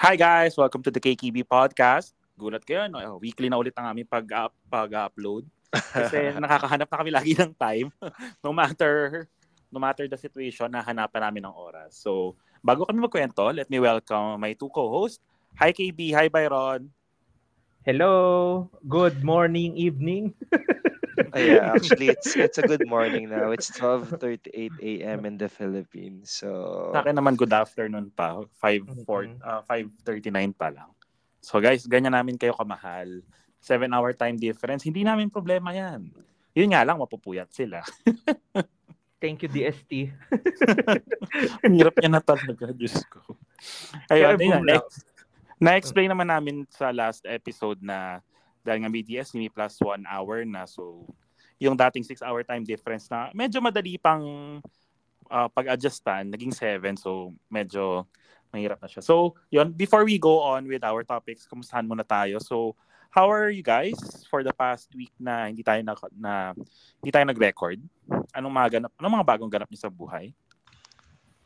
Hi guys! Welcome to the KKB podcast. Gulat kayo, no? Weekly na ulit ang aming pag-upload. Kasi nakakahanap na kami lagi ng time. No matter the situation, nahanapan namin ng oras. So, bago kami magkwento, let me welcome my two co-hosts. Hi KB! Hi Byron! Hello! Good morning, evening! Yeah, actually, it's a good morning now. It's 12:38 a.m. in the Philippines. So sa akin naman, good afternoon pa. 5:39 pa lang. So guys, ganyan namin kayo kamahal. 7-hour time difference. Hindi namin problema yan. Yun nga lang, mapupuyat sila. Thank you, DST. Ang hirap niya na talaga, Diyos ko. Ayun, na-explain naman namin sa last episode na dahil nga BDS, hindi plus 1 hour na. So, yung dating 6-hour time difference na medyo madali pang pag-adjustan, naging 7. So, medyo mahirap na siya. So, yun, before we go on with our topics, kumustahan muna tayo. So, how are you guys for the past week na hindi tayo nag-record? Anong mga bagong ganap niyo sa buhay?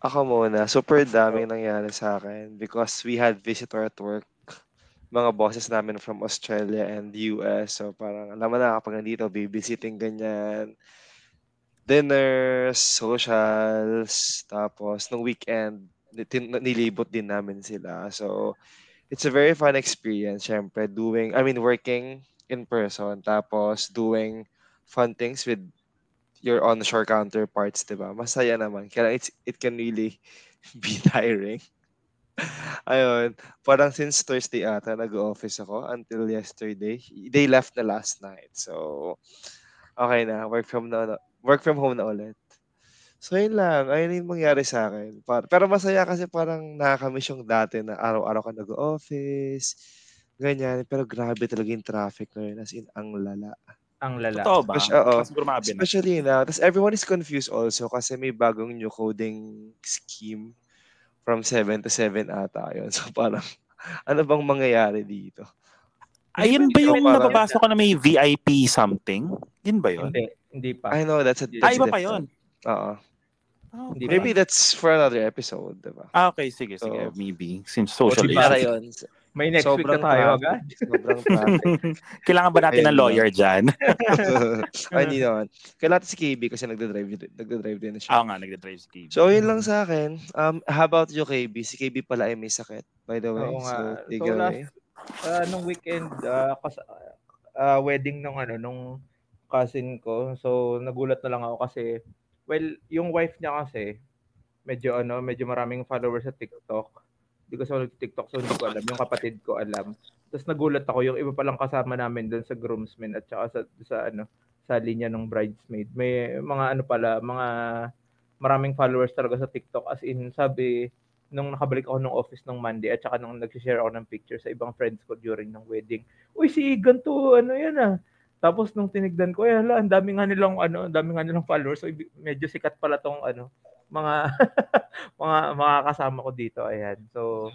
Ako muna. Super daming nangyari sa akin because we had visitor at work. Mga bosses namin from Australia and US. So parang alam mo na kapag nandito, babysitting ganyan. Dinners, socials. Tapos nung weekend, nilibot din namin sila. So it's a very fun experience, syempre. Working in person. Tapos doing fun things with your onshore counterparts, diba? Masaya naman. Kaya it can really be tiring. Ayun, parang since Thursday ata nag-office ako until yesterday. They left na last night. So okay na, work from home na ulit. So yun lang, ayun yung mangyari sa akin. Pero masaya kasi parang nakakamiss yung dati na araw-araw ka nag-office. Ganyan, pero grabe talaga yung traffic ngayon. As in, ang lala. Ang lala. Totoo ba? Especially now. Tapos everyone is confused also kasi may bagong new coding scheme. From 7 to 7 ata yun. So parang, ano bang mangyayari dito? Ayun ba yung nababasa ko na may VIP something? Yun ba yun? Hindi pa. I know, that's a different. Ay, iba pa yun? Oo. Okay. Maybe that's for another episode, diba? Ah, okay, sige. Maybe. Since social issues. May next sobrang week na tayo, agad. Sobrang traffic. Kailangan ba natin ng lawyer dyan? Ay, hindi naman. Kailangan si KB kasi nagdadrive din na siya. Oo nga, nagdadrive si KB. So, yun lang sa akin. How about you, KB? Si KB pala ay may sakit, by the way. Oo nga. So nung weekend, wedding nung cousin ko. So, nagulat na lang ako kasi, well, yung wife niya kasi, medyo maraming followers sa TikTok. Hindi kasi ako nag-TikTok, so hindi ko alam. Yung kapatid ko alam. Tapos nagulat ako, yung iba palang kasama namin doon sa groomsmen at saka sa linya ng bridesmaid. May mga maraming followers talaga sa TikTok. As in, sabi, nung nakabalik ako ng office ng Monday at saka nung nag-share ako ng picture sa ibang friends ko during ng wedding. Uy, si Egan to, Tapos nung tinigdan ko, ang dami nga nilang, followers. So, medyo sikat pala tong, mga kasama ko dito, ayan. So,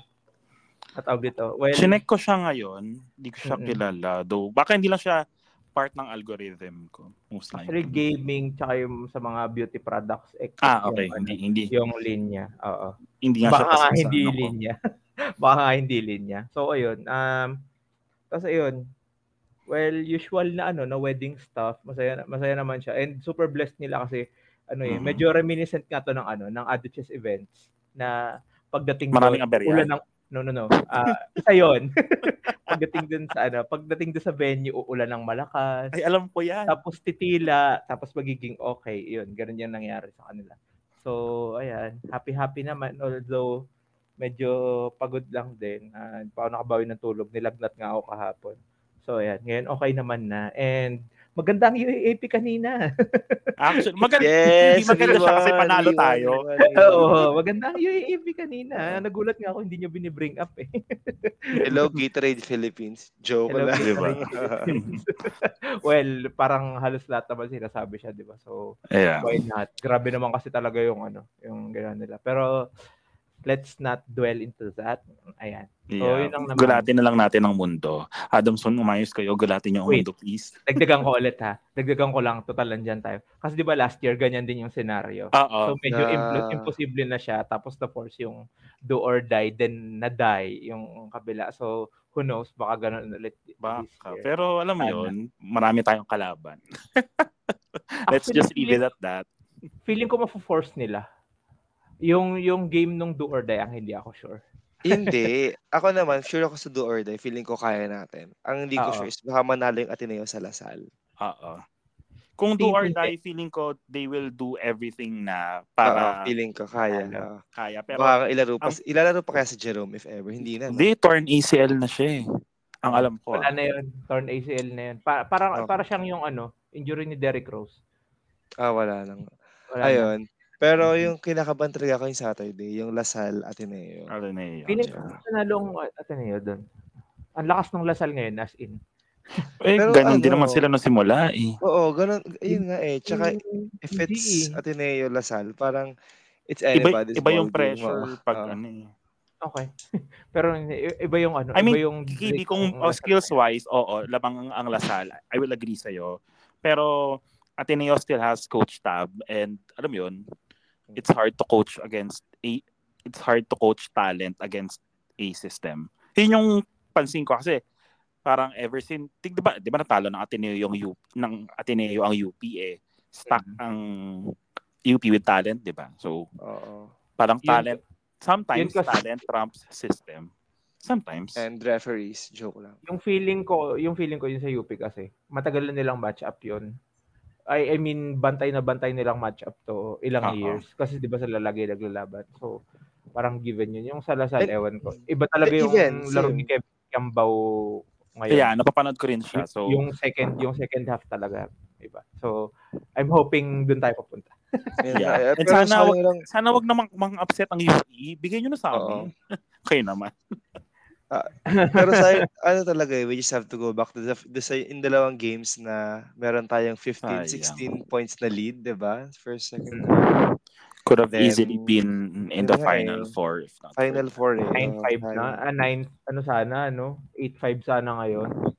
at dito. Well, sinek ko siya ngayon, hindi ko siya kilala. Though, baka hindi lang siya part ng algorithm ko. Actually, gaming, tsaka yung sa mga beauty products. Okay. Yung, hindi. Yung linya. Oo. Hindi nga baka siya hindi linya. Baka hindi linya. So, ayun. Tapos, ayun. Well, usual na wedding stuff. Masaya naman siya. And super blessed nila kasi medyo reminiscent nga to ng Adults events na pagdating doon, ulan ng isa yun. Pagdating doon sa venue, uulan ng malakas. Ay, alam ko yan. Tapos titila, tapos magiging okay. Yun, ganun yung nangyari sa kanila. So, ayan, happy-happy naman. Although, medyo pagod lang din. Pa ako nakabawi ng tulog, nilagnat nga ako kahapon. So, ayan, ngayon okay naman na. And, maganda ang UAP kanina. Actually, maganda siya kasi panalo tayo. Oo, maganda ang UAP kanina. Nagulat nga ako, hindi niyo binibring up eh. Hello, Gatorade Philippines. Joke lang, di ba? Well, parang halos lahat naman sinasabi siya, di ba? So, yeah. Why not? Grabe naman kasi talaga yung gano'n nila. Pero, let's not dwell into that. Ayan. Yeah. So, gulatin na lang natin ang mundo. Adamson, umayos kayo. Gulatin niyo ang mundo, please. Dagdagan ko ulit, ha? Dagdagan ko lang. Total, nandyan tayo. Kasi di ba last year, ganyan din yung senaryo. So, medyo imposible na siya. Tapos, na force yung do or die, then na-die yung kabila. So, who knows? Baka ganun ulit this year. Pero, alam mo yun, marami tayong kalaban. Let's just leave it at that. Feeling ko ma-force nila. Yung game nung do or die, ang hindi ako sure. Hindi. Ako naman, sure ako sa do or die. Feeling ko kaya natin. Ang hindi ko sure is baka manalo yung Ateneo sa La Salle. Oo. Kung do or die, feeling ko they will do everything na para... feeling ko kaya. Kaya. Pero, baka ilalaro pa kaya si Jerome if ever. Hindi na. Hindi, torn ACL na siya eh. Ang alam ko. Wala na yun. Torn ACL na yun. Para siyang yung injury ni Derrick Rose. Wala lang. Ayun. Na. Pero yung kinakabahan talaga ko yung Saturday, yung La Salle, Ateneo. Feeling ko nanalong Ateneo doon. Ang lakas ng La Salle ngayon, as in. Pero, ganun din naman sila nung simula eh. Oo, ganun. Ayun nga eh. Tsaka if it's Ateneo, La Salle, parang it's anybody's ball. Iba yung pressure pag Okay. Pero iba yung I mean, iba yung KB kung skills-wise, labang ang La Salle. I will agree sa'yo. Pero Ateneo still has coach Tab and alam yun, it's hard to coach against a it's hard to coach talent against a system. Yun yung pansin ko kasi parang ever since di ba natalo ng Ateneo yung Ateneo ang UP eh stuck ang UP with talent, di ba? So parang talent sometimes talent trumps system. Sometimes. And referees, joke lang. Yung feeling ko yun sa UP kasi matagal na nilang match up yun. I mean, bantay na bantay nilang match up to ilang years. Kasi di ba sila lagi naglalaban. So, parang given yun. Yung salasal, ewan ko. Iba talaga yung laro ni Kevin Campbell ngayon. Yeah, napapanood ko rin siya. So, yung second half talaga. Iba. So, I'm hoping dun tayo papunta. Yeah. And sana wag na mang-upset ang UE. Bigay nyo na sa amin. Okay naman. Pero sa talaga we just have to go back to the dalawang games na meron tayong 15 16 points na lead, diba? First, second could have then, easily been in the final four if not final four 9-5 na 8-5 sana ngayon.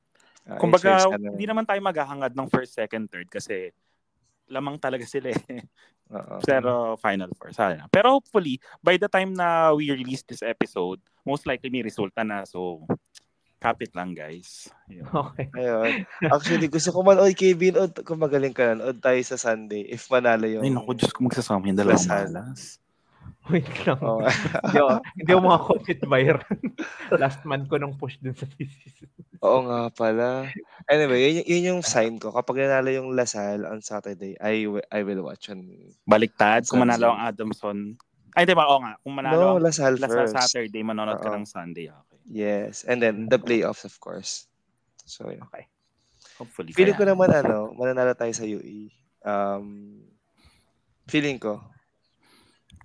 Kumbaga hindi naman tayo maghahangad ng first, second, third kasi lamang talaga sila eh. Pero final four sana. Pero hopefully by the time na we release this episode most likely may resulta na. So kapit lang guys. Ayun. Okay. Ayun. Actually gusto ko man Kevin kung magaling ka na tayo sa Sunday if manalo yun. Ay naku Diyos ko magsasama yung dalawang malas. Wait lang. Hindi ako makakomit Byron. Last month ko nung push dun sa thesis. Oo nga pala. Anyway, yun yung sign ko. Kapag nanalo yung La Salle on Saturday, I will watch on... Baliktad. Kung manalo ang Adamson. Ay, di ba? Oo nga. Kung manalo La Salle Saturday, manonood ka ng Sunday. Okay. Yes. And then, the playoffs, of course. So, yun. Okay. Hopefully. Feeling ko naman, mananalo tayo sa UE.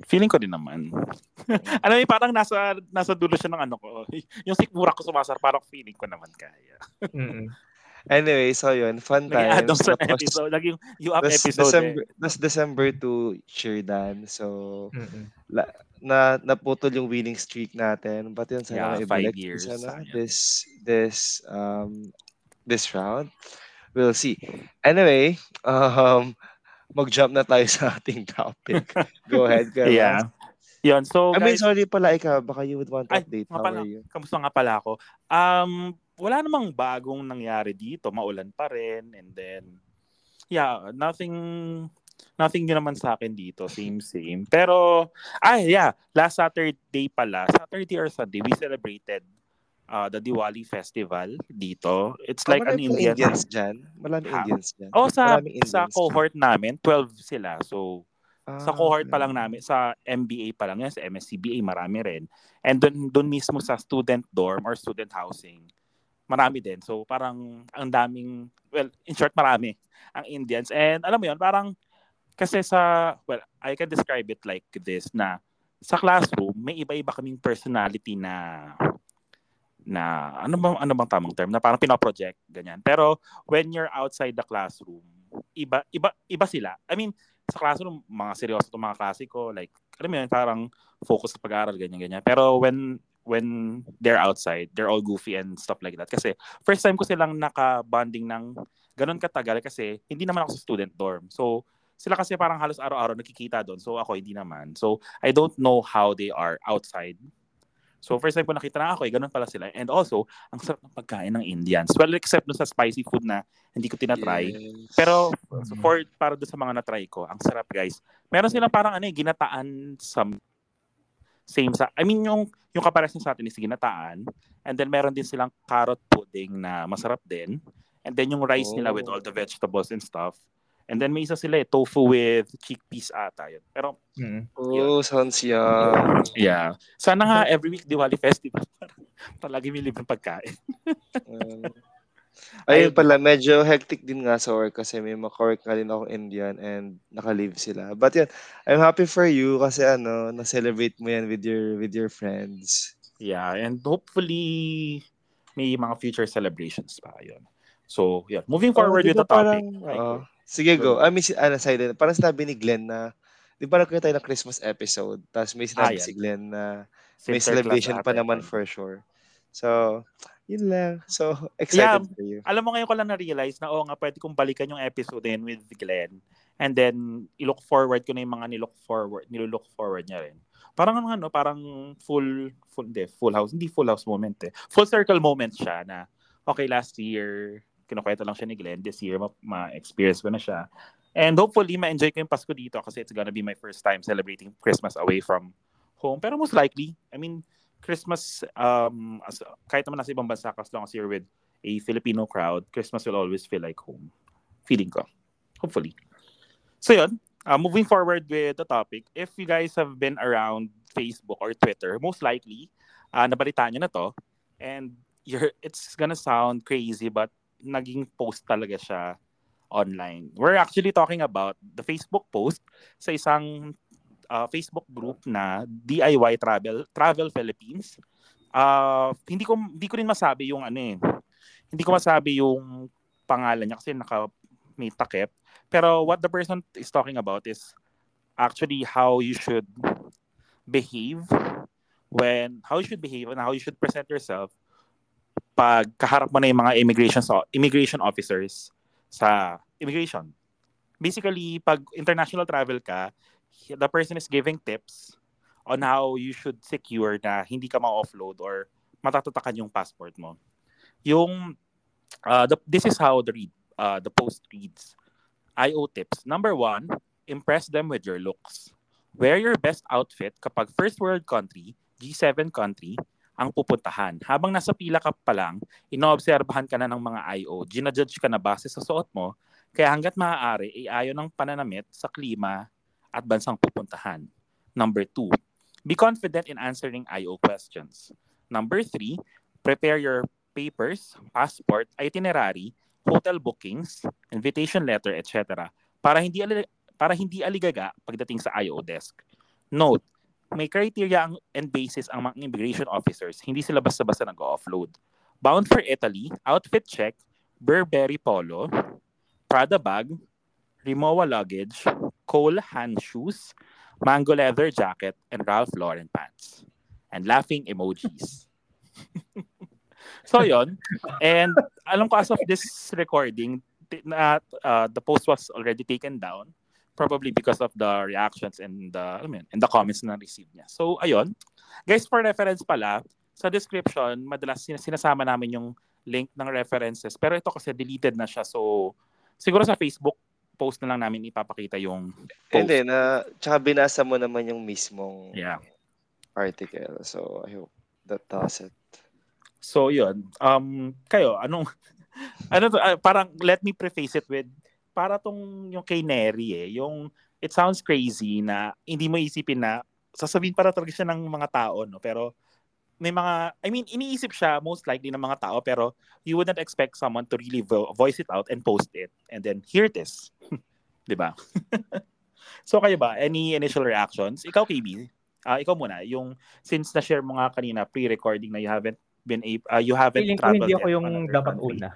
Feeling ko din naman. Alam mo, parang nasa dulo siya ng ko. Yung sikmura ko sumasar, parang feeling ko naman kaya. Anyway, so yun. Fun times. Adamson episode. Naging U-Up episode. That's December 2 cheerdan. So, naputol yung winning streak natin. Ba't yun sana? Yeah, 5 years. Sana? This round. We'll see. Anyway, mag-jump na tayo sa ating topic. Go ahead, guys. Yeah. Yun, so guys, sorry pala ikaw. Baka you would want to update. How are you? Kamusta nga pala ako? Wala namang bagong nangyari dito. Maulan pa rin. And then, yeah, nothing din naman sa akin dito. Same. Pero, last Saturday pala. Saturday or Sunday, we celebrated the Diwali Festival dito. It's like an Indians dyan. Maraming Indians dyan. Sa cohort namin, 12 sila. So, sa cohort pa lang namin, sa MBA pa lang yan, sa MSCBA, marami rin. And doon mismo sa student dorm or student housing, marami din. So, parang ang daming, well, in short, marami ang Indians. And alam mo yun, parang kasi I can describe it like this na sa classroom, may iba-iba kaming personality na ano bang tamang term na parang pina-project ganyan. Pero when you're outside the classroom, iba sila. I mean, sa classroom mga seryoso 'tong mga klase ko, like alam mo yun, parang focus sa pag-aaral ganyan. Pero when when they're outside, they're all goofy and stuff like that. Kasi first time ko silang naka-bonding ng ganun katagal kasi hindi naman ako sa student dorm. So sila kasi parang halos araw-araw nakikita doon. So ako hindi naman. So I don't know how they are outside. So first time ko nakita na ako, ganun pala sila. And also, ang sarap ng pagkain ng Indians. Well, except doon sa spicy food na hindi ko tinatry. Yes. Pero for para doon sa mga natry ko, ang sarap guys. Meron silang parang ginataan sa same sa, I mean yung kapares sa atin is ginataan. And then meron din silang carrot pudding na masarap din. And then yung rice nila with all the vegetables and stuff. And then may isa sila tofu with chickpeas ata yun. Pero sounds yum. Yeah. Sana nga every week Diwali Festival palagi may libreng pagkain. Ayun pala, medyo hectic din nga sa work kasi may maka-work nga din akong Indian and naka-leave sila. But yun, I'm happy for you kasi na-celebrate mo yan with your friends. Yeah, and hopefully may mga future celebrations pa yun. So, yeah, moving forward with the topic. Sige, go. Parang sinabi ni Glenn na, di ba nagkita tayo ng Christmas episode? Tapos may sinabi si Glenn na may celebration pa naman for sure. So, yun lang. So, excited for you. Alam mo, ngayon ko lang na-realize na, nga, pwede kong balikan yung episode din with Glenn. And then, i-look forward ko na yung mga nilook forward niya rin. Parang parang full house moment eh. Full circle moment siya na, okay, last year, kinukwento lang siya ni Glenn. This year, ma-experience ko na siya. And hopefully, ma-enjoy ko yung Pasko dito kasi it's gonna be my first time celebrating Christmas away from home. Pero most likely, I mean, Christmas, kahit naman nasa ibang bansa, as long as you're with a Filipino crowd, Christmas will always feel like home. Feeling ko. Hopefully. So yun, moving forward with the topic, if you guys have been around Facebook or Twitter, most likely, nabalitaan nyo na to. And it's gonna sound crazy, but naging post talaga siya online. We're actually talking about the Facebook post sa isang Facebook group na DIY Travel Philippines. Hindi ko rin masabi yung Hindi ko masabi yung pangalan niya kasi may takip. Pero what the person is talking about is actually how you should behave and how you should present yourself pag kaharap mo na yung mga immigration officers sa immigration. Basically, pag international travel ka, the person is giving tips on how you should secure na hindi ka ma-offload or matatatakan yung passport mo. This is how the post reads. IO tips. Number 1, impress them with your looks. Wear your best outfit kapag first world country, G7 country, ang pupuntahan. Habang nasa pila ka pa lang, inoobserbahan ka na ng mga IO. Ginajudge ka na base sa suot mo. Kaya hanggat maaari, iayon ng pananamit sa klima at bansang pupuntahan. Number 2, be confident in answering IO questions. Number 3, prepare your papers, passport, itinerary, hotel bookings, invitation letter, etc. Para hindi aligaga pagdating sa IO desk. Note, may criteria and basis ang mga immigration officers. Hindi sila basta-basta nag-offload. Bound for Italy, outfit check, Burberry polo, Prada bag, Rimowa luggage, Cole Haan shoes, Mango leather jacket, and Ralph Lauren pants. And laughing emojis. So yon. And alam ko as of this recording, the post was already taken down. Probably because of the reactions and the comments na received niya. So, ayun. Guys, for reference pala, sa description, madalas sinasama namin yung link ng references. Pero ito kasi deleted na siya. So, siguro sa Facebook post na lang namin ipapakita yung post. And then, tsaka binasa mo naman yung mismong article. So, I hope that does it. So, yun. Kayo, parang let me preface it with para tong yung kay Neri yung it sounds crazy na hindi mo isipin na sasabihin para talaga siya ng mga tao, no? Pero may mga, I mean, iniisip siya most likely ng mga tao pero you wouldn't expect someone to really voice it out and post it and then here it is. Diba? So kayo ba, any initial reactions? Ikaw KB, ikaw muna yung since na-share mo nga kanina pre-recording na you haven't been you haven't traveled. Hindi ako yung dapat una.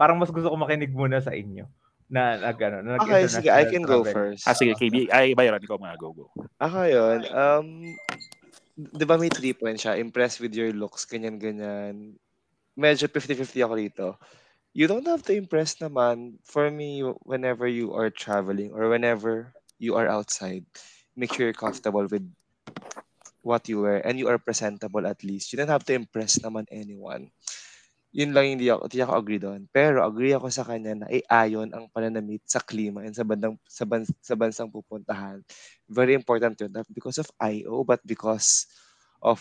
Parang mas gusto ko makinig muna sa inyo. Okay, sige, I can go first. Sige, KB. Byron, ikaw mga go. Okay, yun. di ba may 3 points siya? Impressed with your looks, ganyan-ganyan. Medyo 50-50 ako dito. You don't have to impress naman. For me, whenever you are traveling or whenever you are outside, make sure you're comfortable with what you wear and you are presentable at least. You don't have to impress naman anyone. Yun lang hindi ako agree doon. Pero agree ako sa kanya na iayon ang pananamit sa klima and sa bansang pupuntahan. Very important yun. Not because of I.O. but because of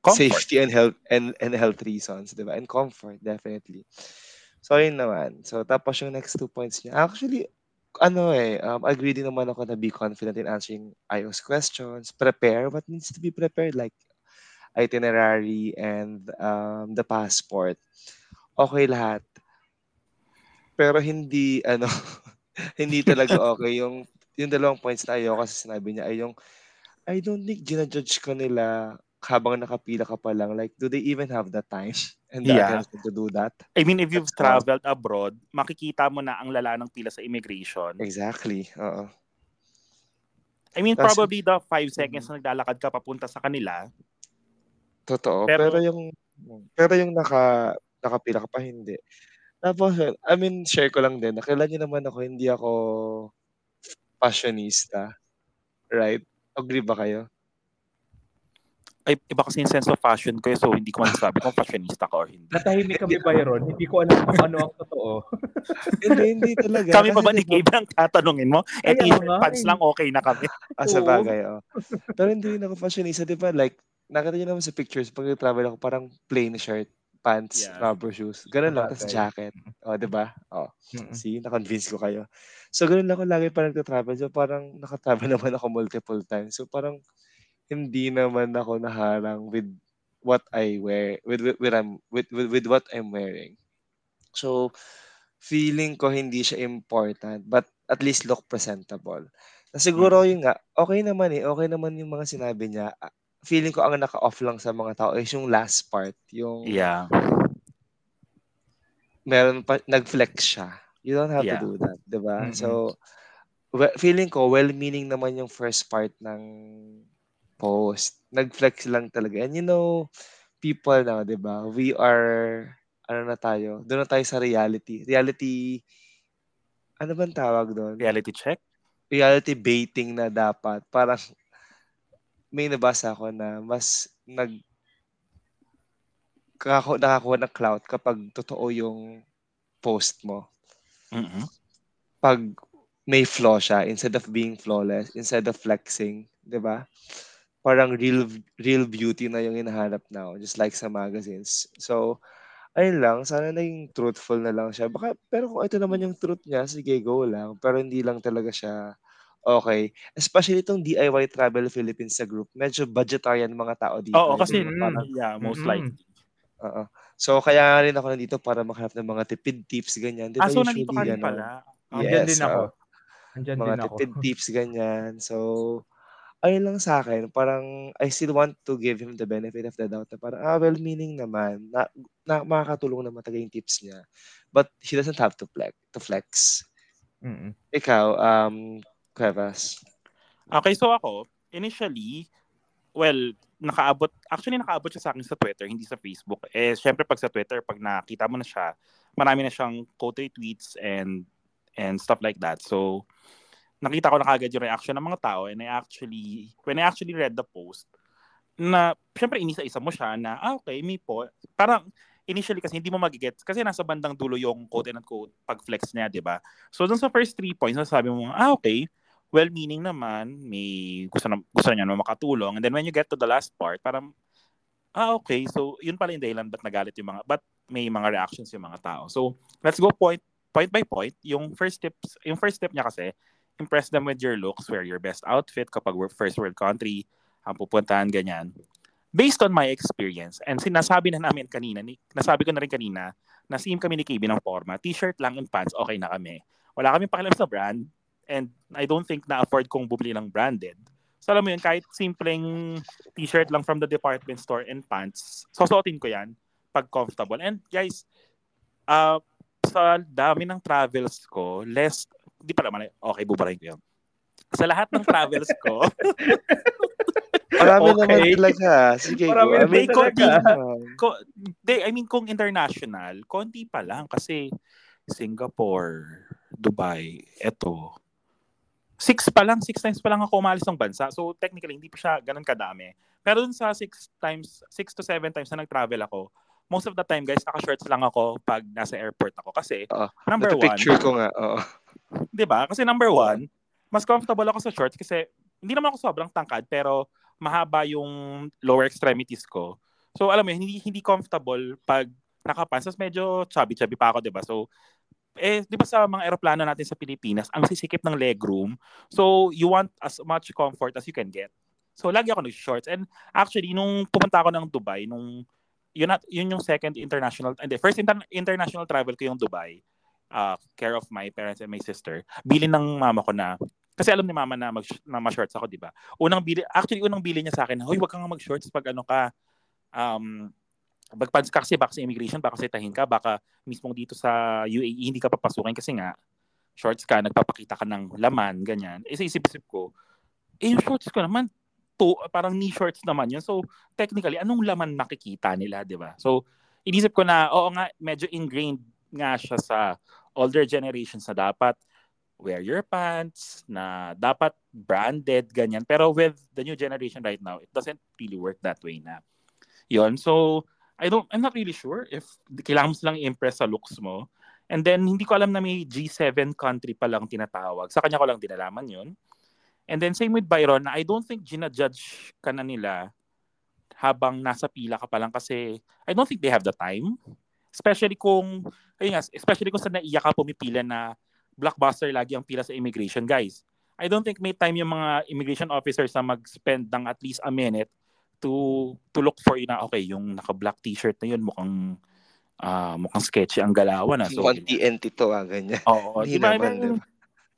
comfort. Safety and health and health reasons. Diba? And comfort, definitely. So, yun naman. So, tapos yung next 2 points niya. Actually, agree din naman ako na be confident in answering I.O.'s questions. Prepare what needs to be prepared. Like, itinerary and the passport. Okay lahat. Pero hindi hindi talaga okay yung 2 points na ayaw kasi sinabi niya ay yung I don't think ginajudge ko nila habang nakapila ka pa lang. Like, do they even have the time and the attention to do that? I mean, if you've traveled abroad, makikita mo na ang lala ng pila sa immigration. Exactly. Oo. I mean, that's probably the 5 seconds na naglalakad ka papunta sa kanila. Totoo. Pero yung nakapila ka pa, hindi. Tapos, I mean, share ko lang din. Nakilala niyo naman ako, hindi ako fashionista. Right? Agree ba kayo? Ay, iba kasi yung sense of fashion ko, so hindi ko masasabi kung fashionista ka or hindi. Natahimik kami, Byron. Hindi ko alam kung ano ang totoo. Hindi talaga. Kami pa ba ni Gabe ang tatanungin mo? Eh, pants lang, okay na kami. Sa bagay, oh. Pero hindi na ako fashionista, di ba? Like, nakita niyo naman sa pictures, pag travel ako, parang plain shirt, pants, rubber shoes. Ganun lang, tapos jacket. O, diba? O, see? Na-convince ko kayo. So, ganun lang ako lagi parang nagtatravel. So, parang nakatravel naman ako multiple times. So, parang hindi naman ako naharang with what I wear, with what I'm wearing. So, feeling ko hindi siya important, but at least look presentable. Na siguro yun nga, okay naman eh. Okay naman yung mga sinabi niya. Feeling ko ang naka-off lang sa mga tao is yung last part. Yung meron pa, nag-flex siya. You don't have to do that, diba? Mm-hmm. So, feeling ko, well-meaning naman yung first part ng post. Nag-flex lang talaga. And you know, people now, diba? We are, doon na tayo sa reality. Reality, ano bang tawag doon? Reality check? Reality baiting na dapat. Parang, may nabasa ako na mas nakakuha ng clout kapag totoo yung post mo. Mm-hmm. Pag may flaw siya, instead of being flawless, instead of flexing, di ba? Parang real beauty na yung hinahanap now, just like sa magazines. So, ayun lang, sana naging truthful na lang siya. Pero kung ito naman yung truth niya, sige, go lang. Pero hindi lang talaga siya okay. Especially itong DIY Travel Philippines sa group. Medyo budgetarian mga tao dito. Oo, kasi parang, most likely. Uh-uh. So, kaya rin ako nandito para makahanap ng mga tipid tips, ganyan. Diba, so nandito ka rin pala. Andyan din ako. Mga tipid tips, ganyan. So, ayun lang sa akin. Parang, I still want to give him the benefit of the doubt. Na parang, well-meaning naman. Na makakatulong naman talaga yung tips niya. But he doesn't have to flex. Mm-mm. Ikaw, Cuevas. Okay, so ako, initially, nakaabot siya sa akin sa Twitter, hindi sa Facebook. Eh, syempre pag sa Twitter, pag nakita mo na siya, marami na siyang quote retweets and stuff like that. So, nakita ko na kagad yung reaction ng mga tao and when I actually read the post, na, syempre inisa-isa mo siya na, okay, may po. Parang, initially kasi hindi mo magigets kasi nasa bandang dulo yung quote and unquote pag-flex niya, di ba? So, dun sa first 3 points, nasabi mo, okay, well-meaning naman, may gusto niya naman makatulong. And then when you get to the last part, parang, okay. So, yun pala yung dahilan ba't nagalit yung mga, but may mga reactions yung mga tao. So, let's go point by point. Yung first step niya kasi, impress them with your looks, wear your best outfit kapag we're first world country, ang pupuntahan, ganyan. Based on my experience, and nasabi ko na rin kanina, nasim kami ni KB ng forma, t-shirt lang and pants, okay na kami. Wala kaming pakialam sa brand, and I don't think na-afford kong bumili ng branded. So alam mo yun, kahit simpleng t-shirt lang from the department store and pants, susuotin ko yan pag comfortable. And guys, sa dami ng travels ko, okay, bubarahin ko yun. Sa lahat ng travels ko, Marami naman talaga. Sige, may kung international, konti pa lang kasi Singapore, Dubai, eto. 6 pa lang ako umalis ng bansa. So technically, hindi pa siya ganun kadami. Pero dun sa 6 to 7 times na nag-travel ako, most of the time, guys, naka-shorts lang ako pag nasa airport ako. Kasi, number one... picture ko nga, Diba? Kasi number one, mas comfortable ako sa shorts kasi hindi naman ako sobrang tangkad pero mahaba yung lower extremities ko. So, alam mo, hindi comfortable pag nakapants. Tapos medyo chubby-chubby pa ako, diba? So, di ba sa mga eroplano natin sa Pilipinas, ang sisikip ng legroom. So, you want as much comfort as you can get. So, lagi ako nag-shorts. And actually, nung pumunta ako ng Dubai, yun yung second international, and the first international travel ko yung Dubai, care of my parents and my sister. Bili ng mama ko na, kasi alam ni mama na ma-shorts ako, di ba? Unang bili niya sa akin, hoy, wag kang mag-shorts pag ano ka, magpants ka kasi baka sa immigration, baka sa tahin ka, baka mismong dito sa UAE, hindi ka papasukin kasi nga, shorts ka, nagpapakita ka ng laman, ganyan. Isip-isip ko, yung shorts ko naman, parang knee shorts naman yun. So, technically, anong laman makikita nila, di ba? So, inisip ko na, oo nga, medyo ingrained nga siya sa older generations na dapat wear your pants, na dapat branded, ganyan. Pero with the new generation right now, it doesn't really work that way na. Yun. So, I'm not really sure if kailangan mo silang impress sa looks mo. And then, hindi ko alam na may G7 country pa lang tinatawag. Sa kanya ko lang dinalaman yun. And then same with Byron, I don't think ginajudge ka na nila habang nasa pila ka pa lang kasi I don't think they have the time. Especially kung sa naiyak ka pumipila na blockbuster lagi ang pila sa immigration, guys. I don't think may time yung mga immigration officers na mag-spend ng at least a minute to look for you na okay, yung naka-black t-shirt na yun mukhang sketchy ang galawan na. So, TNT to ganyan. Oo, di ba?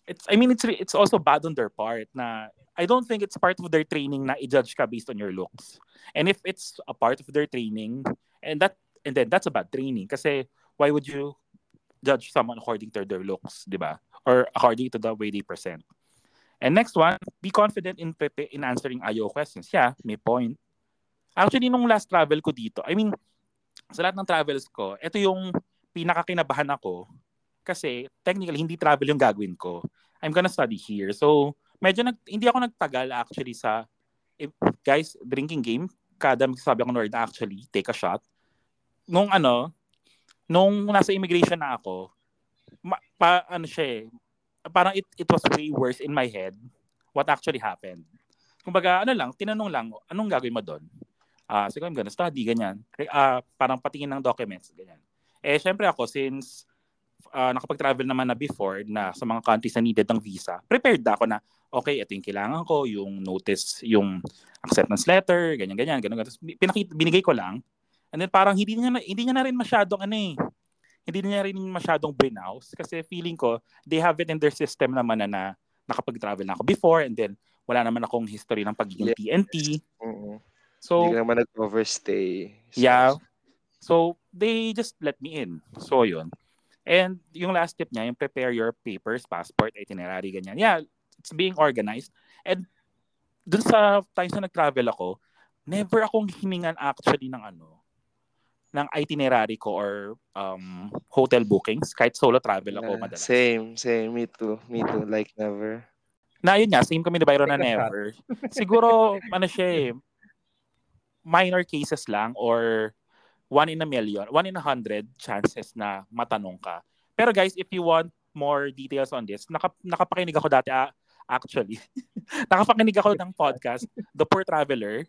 It's also bad on their part na I don't think it's part of their training na i-judge ka based on your looks. And if it's a part of their training, and then that's a bad training kasi why would you judge someone according to their looks, di ba? Or according to the way they present. And next one, be confident in answering IO questions. Yeah, may point. Actually, nung last travel ko dito, sa lahat ng travels ko, ito yung pinakakinabahan ako kasi technically hindi travel yung gagawin ko. I'm gonna study here. So, hindi ako nagtagal actually sa, guys, drinking game, kada magsasabi ako ng word actually, take a shot. Nung nasa immigration na ako, parang it was way worse in my head what actually happened. Kumbaga, tinanong lang, anong gagawin mo doon? So, I'm gonna study, ganyan. Parang patingin ng documents, ganyan. Eh, syempre ako, since nakapag-travel naman na before na sa mga countries na needed ng visa, prepared ako na, okay, ito yung kailangan ko, yung notice, yung acceptance letter, ganyan. Binigay ko lang. And then parang hindi niya rin masyadong brinouse kasi feeling ko, they have it in their system naman na nakapag-travel na ako before and then wala naman akong history ng pagiging TNT. Uh-huh. So, hindi naman nag-overstay. Yeah. So, they just let me in. So, yun. And yung last tip niya, yung prepare your papers, passport, itinerary, ganyan. Yeah, it's being organized. And dun sa times na nag-travel ako, never akong hiningan actually ng itinerary ko or hotel bookings. Kahit solo travel ako madalas. Same. Me too. Like never. Na yun nga, same kami ni Byron na never. Siguro, minor cases lang or 1 in a million, 1 in 100 chances na matanong ka. Pero guys, if you want more details on this, nakapakinig ako dati actually. Nakapakinig ako ng podcast, The Poor Traveler.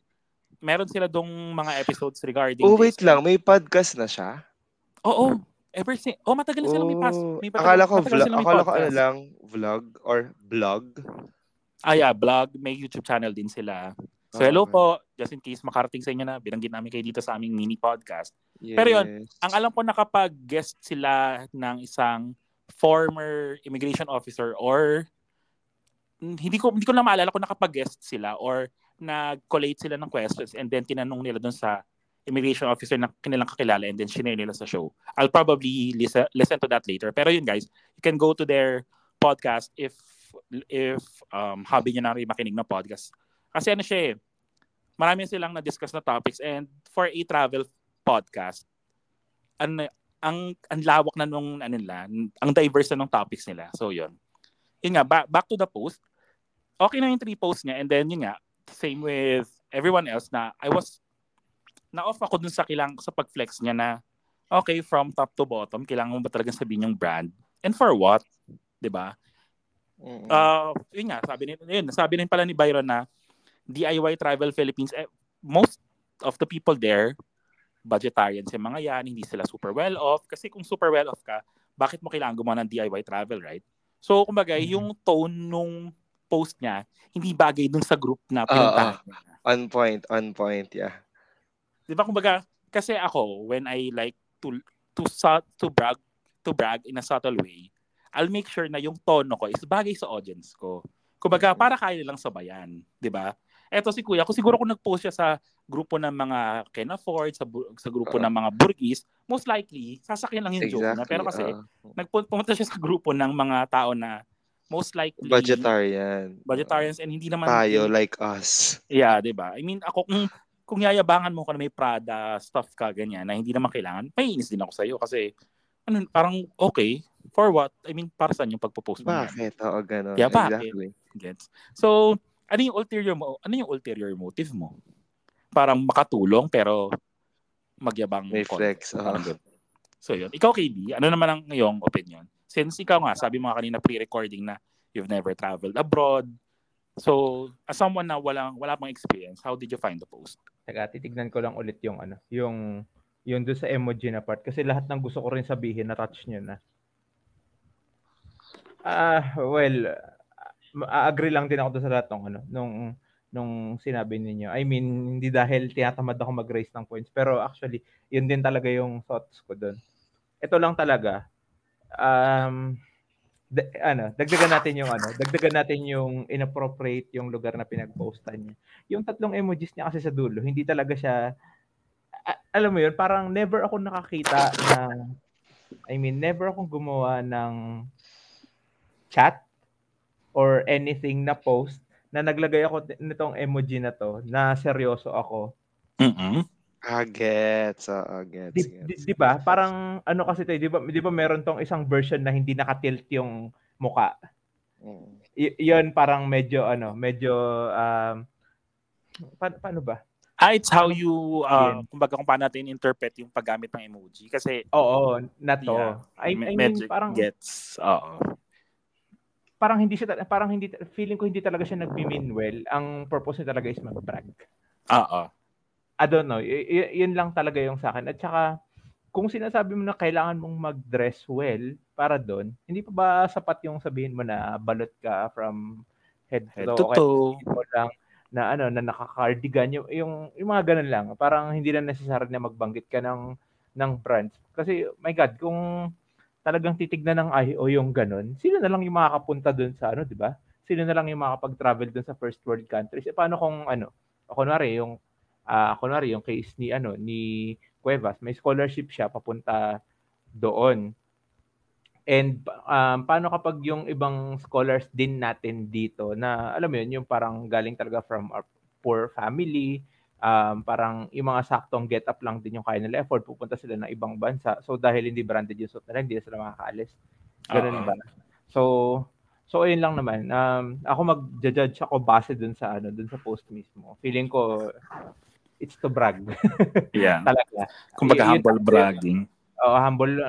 Meron sila dong mga episodes regarding this. Lang, may podcast na siya? Oo. Ever since. Matagal na sila may podcast. Akala ko vlog or blog. Yeah, blog. May YouTube channel din sila. So hello po, just in case makarating sa inyo na, binanggit namin kayo dito sa aming mini-podcast. Yes. Pero yun, ang alam ko nakapag-guest sila ng isang former immigration officer or hindi ko na maalala kung nakapag-guest sila or nag-collate sila ng questions and then tinanong nila dun sa immigration officer na kanilang kakilala and then shinare nila sa show. I'll probably listen to that later. Pero yun guys, you can go to their podcast if hobby nyo na rin makinig ng podcast. Kasi marami silang na-discuss na topics. And for a travel podcast, ang lawak na nung ano nila, ang diverse na nung topics nila. So yun. Yun nga, back to the post. Okay na yung 3 posts niya. And then yun nga, same with everyone else na I was na-off ako dun sa sa pag-flex niya na okay, from top to bottom, kailangan mo ba talagang sabihin yung brand? And for what? Diba? Yun nga, sabi rin pala ni Byron na DIY Travel Philippines, most of the people there, budgetarians yung mga yan, hindi sila super well-off. Kasi kung super well-off ka, bakit mo kailangan gumawa ng DIY travel, right? So, kumbaga, yung tone nung post niya, hindi bagay dun sa group na pinuntahan. On point, yeah. Diba, kumbaga, kasi ako, when I like to brag in a subtle way, I'll make sure na yung tono ko is bagay sa audience ko. Kumbaga, para kaya nilang sabayan, 'di ba? Eto si Kuya, kung nag-post siya sa grupo ng mga can afford, sa grupo ng mga burgis, most likely sasakyan lang yung joke na. Pero kasi nagpunta siya sa grupo ng mga tao na most likely budgetarians and hindi naman tayo like us. Yeah, 'di ba? I mean, ako kung yayabangan mo ko na may Prada stuff ka ganyan na hindi naman kailangan, maiinis din ako sa iyo kasi ano, parang okay, for what? I mean, para saan yung pagpo-post mo? Bakit? Oo, gano'n. Yeah, exactly. Gets. So, ano yung ulterior motive mo? Parang makatulong pero magyabang reflex. So, yun. Ikaw, KB, ano naman ang iyong opinion? Since ikaw nga, sabi mo kanina pre-recording na you've never traveled abroad. So, as someone na wala pang experience, how did you find the post? Titignan ko lang ulit yung ano, yung doon sa emoji na part kasi lahat ng gusto ko rin sabihin na touch nyo na. Agree lang din ako doon sa lahat ng ano nung sinabi niyo. I mean, hindi dahil tinatamad ako mag-raise ng points, pero actually, yun din talaga yung thoughts ko doon. Ito lang talaga. Dagdagan natin yung inappropriate yung lugar na pinag-postan niya. Yung 3 emojis niya kasi sa dulo, hindi talaga siya alam mo yun, parang never ako nakakita ng, never akong gumawa ng chat or anything na post na naglagay ako nitong emoji na to na seryoso ako. I get. Di ba? Parang ano kasi tayo, di ba meron tong isang version na hindi nakatilt yung muka. Yun parang medyo paano ba? It's how you, kung paano natin interpret yung paggamit ng emoji. Kasi, na to. Yeah, I mean, parang gets. Parang hindi, feeling ko hindi talaga siya nag-mean well. Ang purpose niya talaga is mag-brag. I don't know. Yun lang talaga yung sa akin. At saka, kung sinasabi mo na kailangan mong mag-dress well para doon, hindi pa ba sapat yung sabihin mo na balot ka from head to toe? Na ano na nakakardigan yung mga ganun lang, parang hindi na necessary na magbanggit ka ng brands kasi my god, kung talagang titignan ng IO yung ganun, sino na lang yung makakapunta doon sa ano, di ba? Sino na lang yung makakapag-travel doon sa first world countries? Paano kung ano, kunwari yung case ni ano ni Cuevas, may scholarship siya papunta doon. And paano kapag yung ibang scholars din natin dito na alam mo yun, yung parang galing talaga from our poor family, parang yung mga saktong get up lang din yung kaya nila effort, pupunta sila ng ibang bansa. So dahil hindi branded yung suit nila, hindi sila makakaalis. Ganun ba? So ayun lang naman. Ako mag-judge ako base dun sa post mismo. Feeling ko it's to brag. Yeah. Talaga. Kumbaga humble bragging. Humble.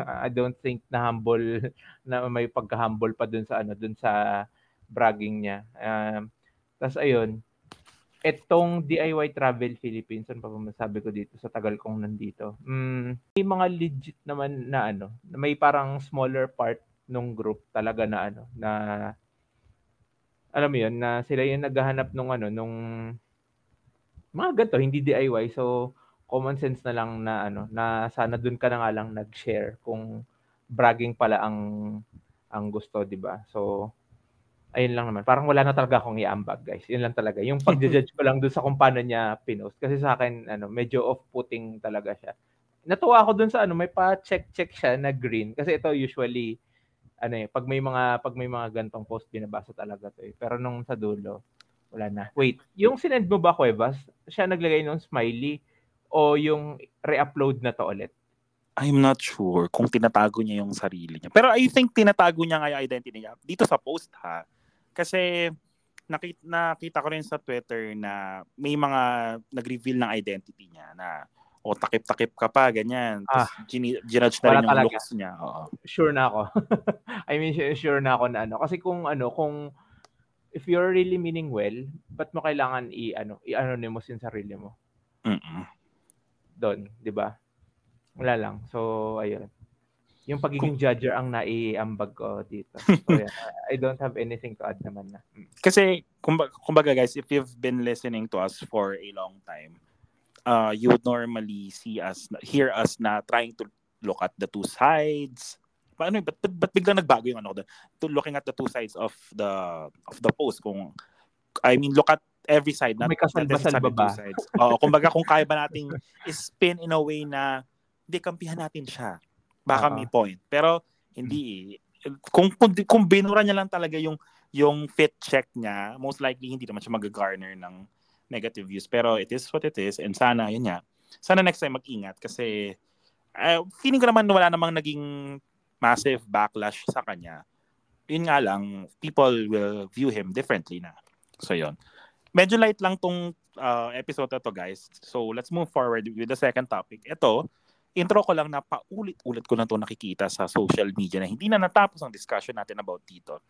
I don't think na humble, na may pagka-humble pa dun sa bragging niya. Tapos ayun, etong DIY Travel Philippines, ano pa ba masabi ko dito sa tagal kong nandito? May mga legit naman na ano, may parang smaller part nung group talaga na ano, na alam mo yun, na sila yung naghahanap nung mga ganito, hindi DIY. So, common sense na lang na ano, na sana dun ka na nga lang nag-share kung bragging pala ang gusto, di ba? So ayun lang naman. Parang wala na talaga akong iambag, guys. Yun lang talaga. Yung pag-judge ko lang dun sa kung paano niya pinost kasi sa akin ano, medyo off-putting talaga siya. Natuwa ako dun sa ano, may pa-check siya na green kasi ito usually ano, pag may mga gantong post binabasa talaga 'to. Pero nung sa dulo, Wala na. Wait, yung sinend mo ba, Cuevas, siya naglagay ng smiley o yung re-upload na to ulit? I'm not sure kung tinatago niya yung sarili niya. Pero I think tinatago niya nga yung identity niya dito sa post, ha? Kasi nakita ko rin sa Twitter na may mga nag-reveal ng identity niya na o takip-takip ka pa, ganyan. Tapos ginudge na rin yung looks niya. Oo. Sure na ako. I mean, sure na ako na ano. Kasi kung if you're really meaning well, ba't mo kailangan i-anonymous yung sarili mo? Mm-mm. Doon, di ba? Wala lang. So, ayun. Yung pagiging judger ang naiambag ko dito. So, yeah, I don't have anything to add naman na. Kasi, kumbaga guys, if you've been listening to us for a long time, you would normally hear us na trying to look at the two sides. Paano? But biglang nagbago yung ano doon. To looking at the two sides of the post. Kung I mean, look at every side. Not necessarily two sides. Oo, kumbaga kung kaya ba nating spin in a way na hindi kampihan natin siya. Baka may point. Pero hindi. Kung binura niya lang talaga yung fit check niya, most likely hindi naman siya mag-garner ng negative views. Pero it is what it is. And sana, yun nga. Sana next time mag-ingat. Kasi, feeling ko naman wala namang naging massive backlash sa kanya. Yun nga lang, people will view him differently na. So, yun. Medyo light lang tong episode na to, guys. So, let's move forward with the second topic. Ito, intro ko lang na paulit-ulit ko na to nakikita sa social media na hindi na natapos ang discussion natin about dito.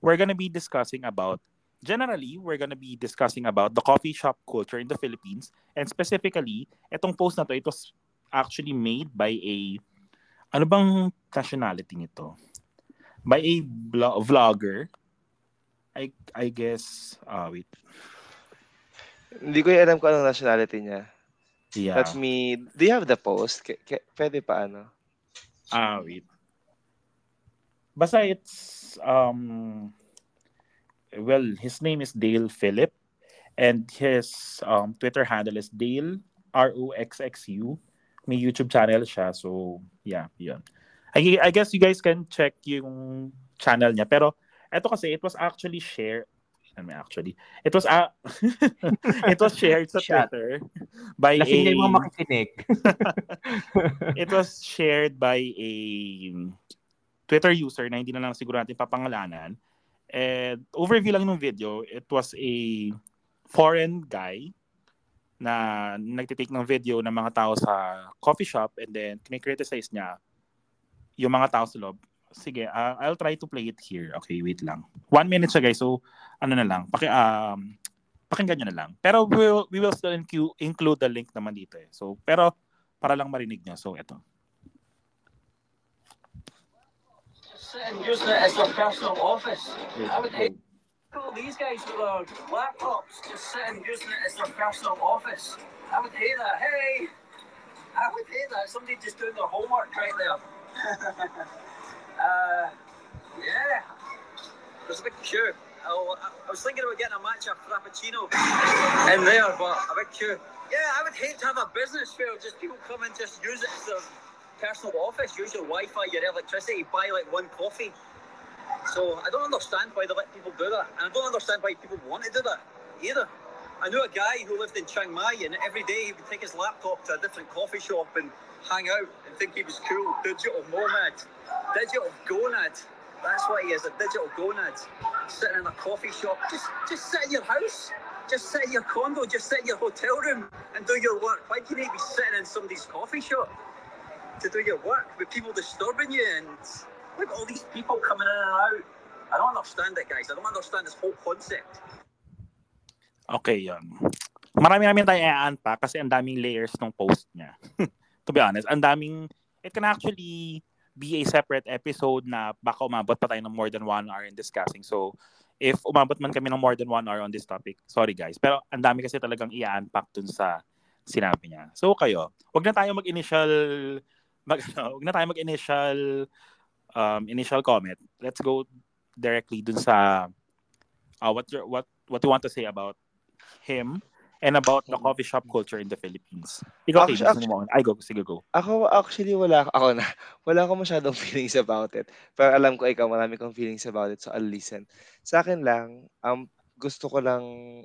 We're gonna be discussing about Generally, we're gonna be discussing about the coffee shop culture in the Philippines, and specifically, etong post na to, it was actually made by a, ano bang nationality nito? By a vlogger, I guess, wait. Hindi ko alam kung anong nationality niya. Yeah. Let me, do you have the post? Pwede pa ano? Wait. Basta it's, well, his name is Dale Philip, and his Twitter handle is Dale ROXXU. May YouTube channel siya, so yeah, yun. I guess you guys can check yung channel niya. Pero eto kasi it was shared sa Twitter by Lasing a it was shared by a Twitter user na hindi na lang siguro natin papangalanan. And overview lang ng video, it was a foreign guy na nagtitake ng video ng mga tao sa coffee shop and then kine-criticize niya yung mga tao sa loob. Sige, I'll try to play it here. Okay, wait lang. 1 minute siya guys, so ano na lang. Pakinggan nyo na lang. Pero we will still include the link naman dito eh. So, pero para lang marinig nyo. So, eto. And use it as your personal office. I would hate these guys with their laptops just sitting using it as their personal office. I would hate that. Hey, I would hate that. Somebody just doing their homework right there. Yeah, there's a big queue. I was thinking about getting a matcha frappuccino in there, but a big queue. Yeah, I would hate to have a business where just people come and just use it as their personal office, use your Wi-Fi, your electricity, buy like one coffee. So I don't understand why they let people do that, and I don't understand why people want to do that either. I knew a guy who lived in Chiang Mai, and every day he would take his laptop to a different coffee shop and hang out and think he was cool. Digital nomad, digital gonad. That's what he is, a digital gonad. Sitting in a coffee shop, just sit in your house, just sit in your condo, just sit in your hotel room and do your work. Why do you need to be sitting in somebody's coffee shop to do your work with people disturbing you? And look at all these people coming in and out. I don't understand it, guys. I don't understand this whole concept. Okay, yun. Marami tayong i-unpack kasi ang daming layers ng post niya. To be honest, ang daming, it can actually be a separate episode na baka umabot pa tayo ng more than 1 hour in discussing. So, if umabot man kami ng more than 1 hour on this topic, sorry guys. Pero ang dami kasi talagang i-unpack dun sa sinabi niya. So, kayo, huwag na tayo mag-initial comment. Let's go directly dun sa what you want to say about him and about the coffee shop culture in the Philippines. Sige, go. Ako actually wala akong masyadong feelings about it. Pero alam ko ikaw marami kang feelings about it, so I'll listen. Sa akin lang, gusto ko lang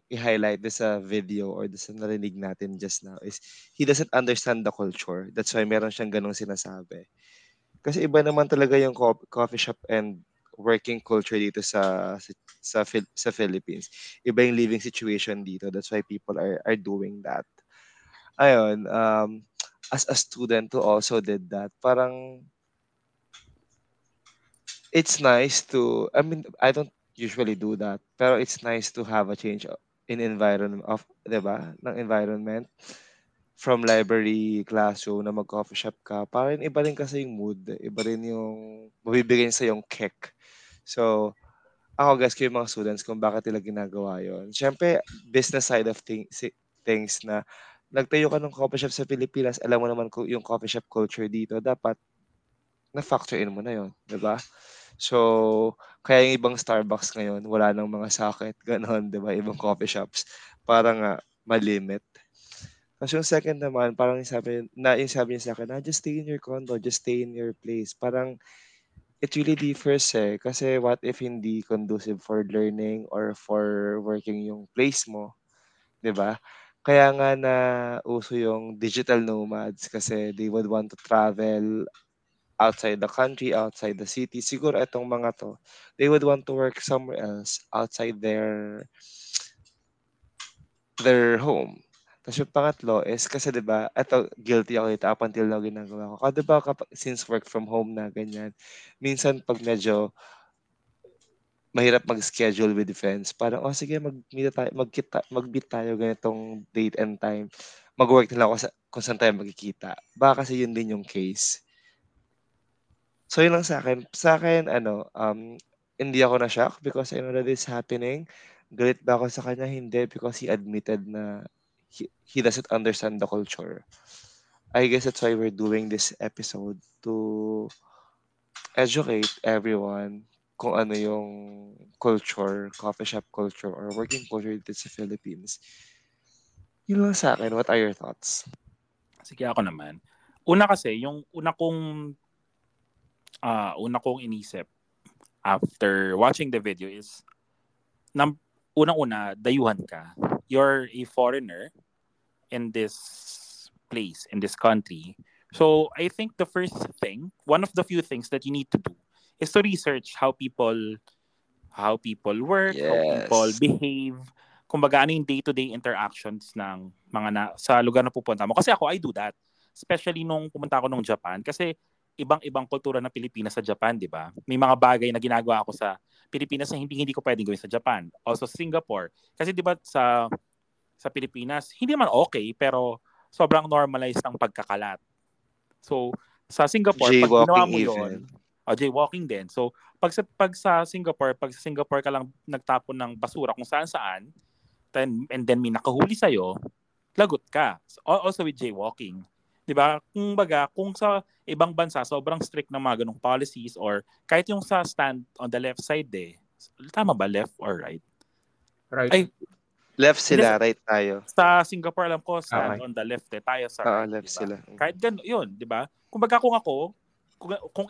i-highlight this sa video or this sa narinig natin just now is he doesn't understand the culture. That's why meron siyang ganong sinasabi. Kasi iba naman talaga yung coffee shop and working culture dito sa Philippines. Iba yung living situation dito. That's why people are doing that. Ayun, as a student who also did that, parang it's nice to, I mean, I don't usually do that, pero it's nice to have a change in environment of, diba, ng environment from library, classroom, na mag-coffee shop ka, parang iba rin kasi yung mood, iba rin yung mabibigyan sa yung kick. So, ako guys, kayo mga students, kung bakit nila ginagawa yun. Siyempre, business side of things na nagtayo ka ng coffee shop sa Pilipinas, alam mo naman yung coffee shop culture dito, dapat na-factor in mo na yun, diba? So, kaya yung ibang Starbucks ngayon, wala nang mga socket, gano'n, di ba? Ibang coffee shops, parang malimit. Kasi yung second naman, parang yung sabi niya sa akin, just stay in your condo, just stay in your place. Parang, it really differs eh. Kasi what if hindi conducive for learning or for working yung place mo, di ba? Kaya nga na uso yung digital nomads kasi they would want to travel outside the country, outside the city. Siguro itong mga to, they would want to work somewhere else outside their home. Tapos yung pangatlo is, kasi diba, ito, guilty ako dito up until now ginagawa ko. Kasi diba, since work from home na ganyan, minsan pag medyo mahirap mag-schedule with friends, parang, oh sige, mag-meet tayo ganitong date and time. Mag-work nila ako kung saan tayo magkikita. Baka kasi yun din yung case. So yun lang sa akin. Sa akin, hindi ako na-shock because I know that it's happening. Galit ba ako sa kanya? Hindi, because he admitted na he doesn't understand the culture. I guess that's why we're doing this episode to educate everyone kung ano yung culture, coffee shop culture, or working culture dito sa Philippines. Yun lang sa akin. What are your thoughts? Sige, ako naman. Una kasi, yung una kong inisip after watching the video is unang-una, dayuhan ka. You're a foreigner in this place, in this country. So I think the first thing, one of the few things that you need to do is to research how people work, yes, how people behave, kung baga ano yung day-to-day interactions ng mga sa lugar na pupunta mo. Kasi ako, I do that. Especially nung pumunta ako nung Japan. Kasi ibang-ibang kultura ng Pilipinas sa Japan, di ba? May mga bagay na ginagawa ako sa Pilipinas na hindi ko pwedeng gawin sa Japan. Also Singapore. Kasi di ba sa Pilipinas, hindi man okay, pero sobrang normalized ang pagkakalat. So, sa Singapore, pag ginawa mo yun, jaywalking din. So, pag sa Singapore ka lang nagtapon ng basura kung saan-saan, and then may nakahuli sa'yo, lagot ka. Also with jaywalking. Diba? Kung sa ibang bansa, sobrang strict na mga ganung policies or kahit yung sa stand on the left side Tama ba? Left or right? Right. Ay, left sila, right tayo. Sa Singapore, alam ko, stand on the left tayo sa right. Left diba? Sila. Kahit ganun, yun, diba? Kung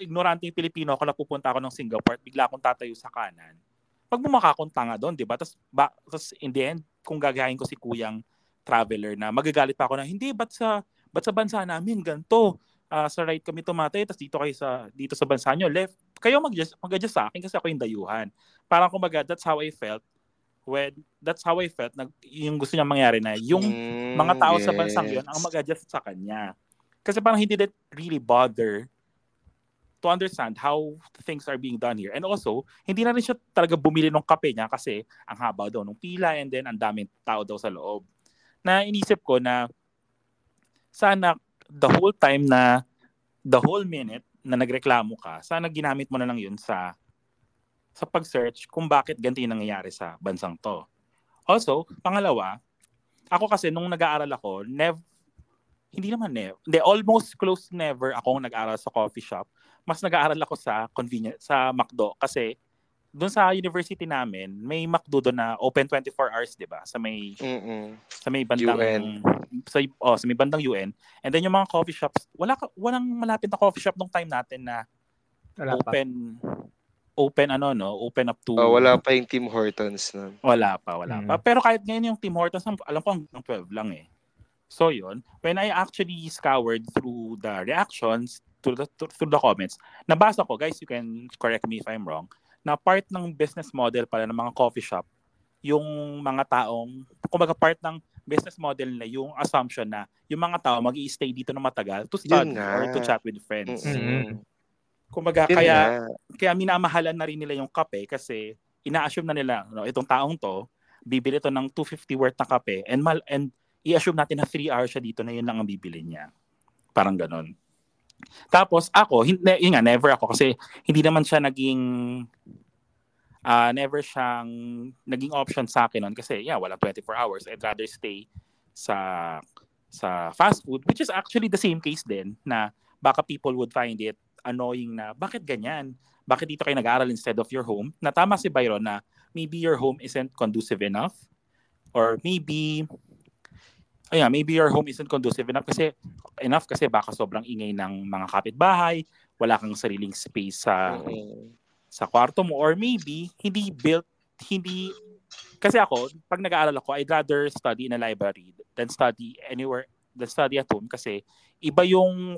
ignorante yung Pilipino ako, napupunta ako ng Singapore at bigla akong tatayo sa kanan, pag bumaka akong tanga doon, diba? Tapos in the end, kung gagayahin ko si kuyang traveler na magagalit pa ako na, hindi, ba't sa bansa namin ganito? Sa right kami tumatay, tapos dito sa bansa nyo, left. Kayo mag-adjust sa akin kasi ako yung dayuhan. Parang kumbaga, that's how I felt na yung gusto niya mangyari na yung mga tao sa bansang yun ang mag-adjust sa kanya. Kasi parang hindi that really bother to understand how things are being done here. And also, hindi na rin siya talaga bumili ng kape niya kasi ang haba daw ng pila and then ang daming tao daw sa loob. Na inisip ko na sana the whole minute na nagreklamo ka, sana ginamit mo na lang yun sa pag-search kung bakit ganito yung nangyayari sa bansang to. Also, pangalawa, ako kasi nung nag-aaral ako, almost close never akong nag-aaral sa coffee shop. Mas nag-aaral ako sa McDo kasi doon sa university namin, may McDo doon na open 24 hours, 'di ba? Sa may bandang UN. Sa may bandang UN. And then yung mga coffee shops, walang malapit na coffee shop nung time natin na open. open ano no, open up to wala pa yung Tim Hortons na. Wala pa. Pero kahit ngayon yung Tim Hortons, alam ko hanggang 12 lang eh. So yun, when I actually scoured through the reactions through the comments, nabasa ko, guys, you can correct me if I'm wrong, na part ng business model pala ng mga coffee shop, yung mga taong, kumbaga part ng business model na yung assumption na yung mga tao mag-i-stay dito na matagal to study or to chat with friends. Mm-hmm. Kumbaga, kaya minamahalan na rin nila yung kape kasi ina-assume na nila, no, itong taong to, bibili to ng $2.50 worth na kape and i-assume natin na 3 hours siya dito na yun lang ang bibili niya. Parang ganon. Tapos ako, never ako kasi hindi naman siya naging... never siyang naging option sa akin nun kasi wala 24 hours. I'd rather stay sa fast food, which is actually the same case din na baka people would find it annoying na bakit ganyan? Bakit dito kayo nag-aaral instead of your home? Na tama si Byron na maybe your home isn't conducive enough or maybe your home isn't conducive enough kasi baka sobrang ingay ng mga kapitbahay, wala kang sariling space sa kwarto mo, or maybe hindi built kasi ako pag nag-aaral ako I'd rather study in a library than study anywhere than study at home kasi iba yung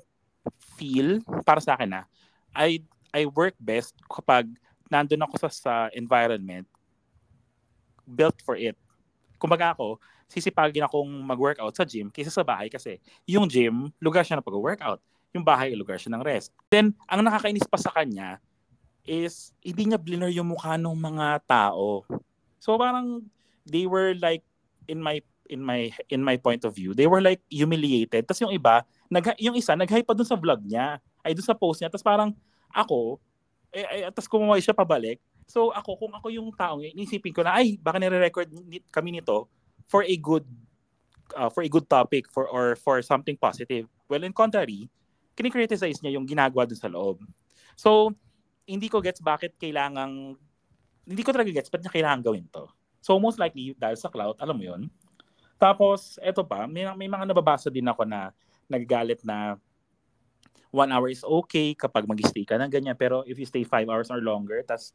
feel para sa akin na I work best kapag nandun ako sa environment built for it. Kumbaga ako sisipagin akong mag-workout sa gym kaysa sa bahay kasi yung gym lugar siya na pag-workout, yung bahay lugar siya ng rest. Then ang nakakainis pa sa kanya is hindi niya blur yung mukha ng mga tao. So parang they were like in my point of view, they were like humiliated. Tapos yung iba, yung isa nag-hype pa dun sa vlog niya, ay dun sa post niya. Tapos parang ako tapos kumuha siya pabalik. So kung ako yung taong inisipin ko na ay baka nire-record kami nito for a good topic or for something positive. Well, in contrary, kini-criticize niya yung ginagawa dun sa loob. So hindi ko talaga gets bakit niya kailangan gawin to. So most likely dahil sa clout, alam mo yun. Tapos eto pa, may mga nababasa din ako na nagagalit na 1 hour is okay kapag mag-stay ka na ganyan, pero if you stay 5 hours or longer, tas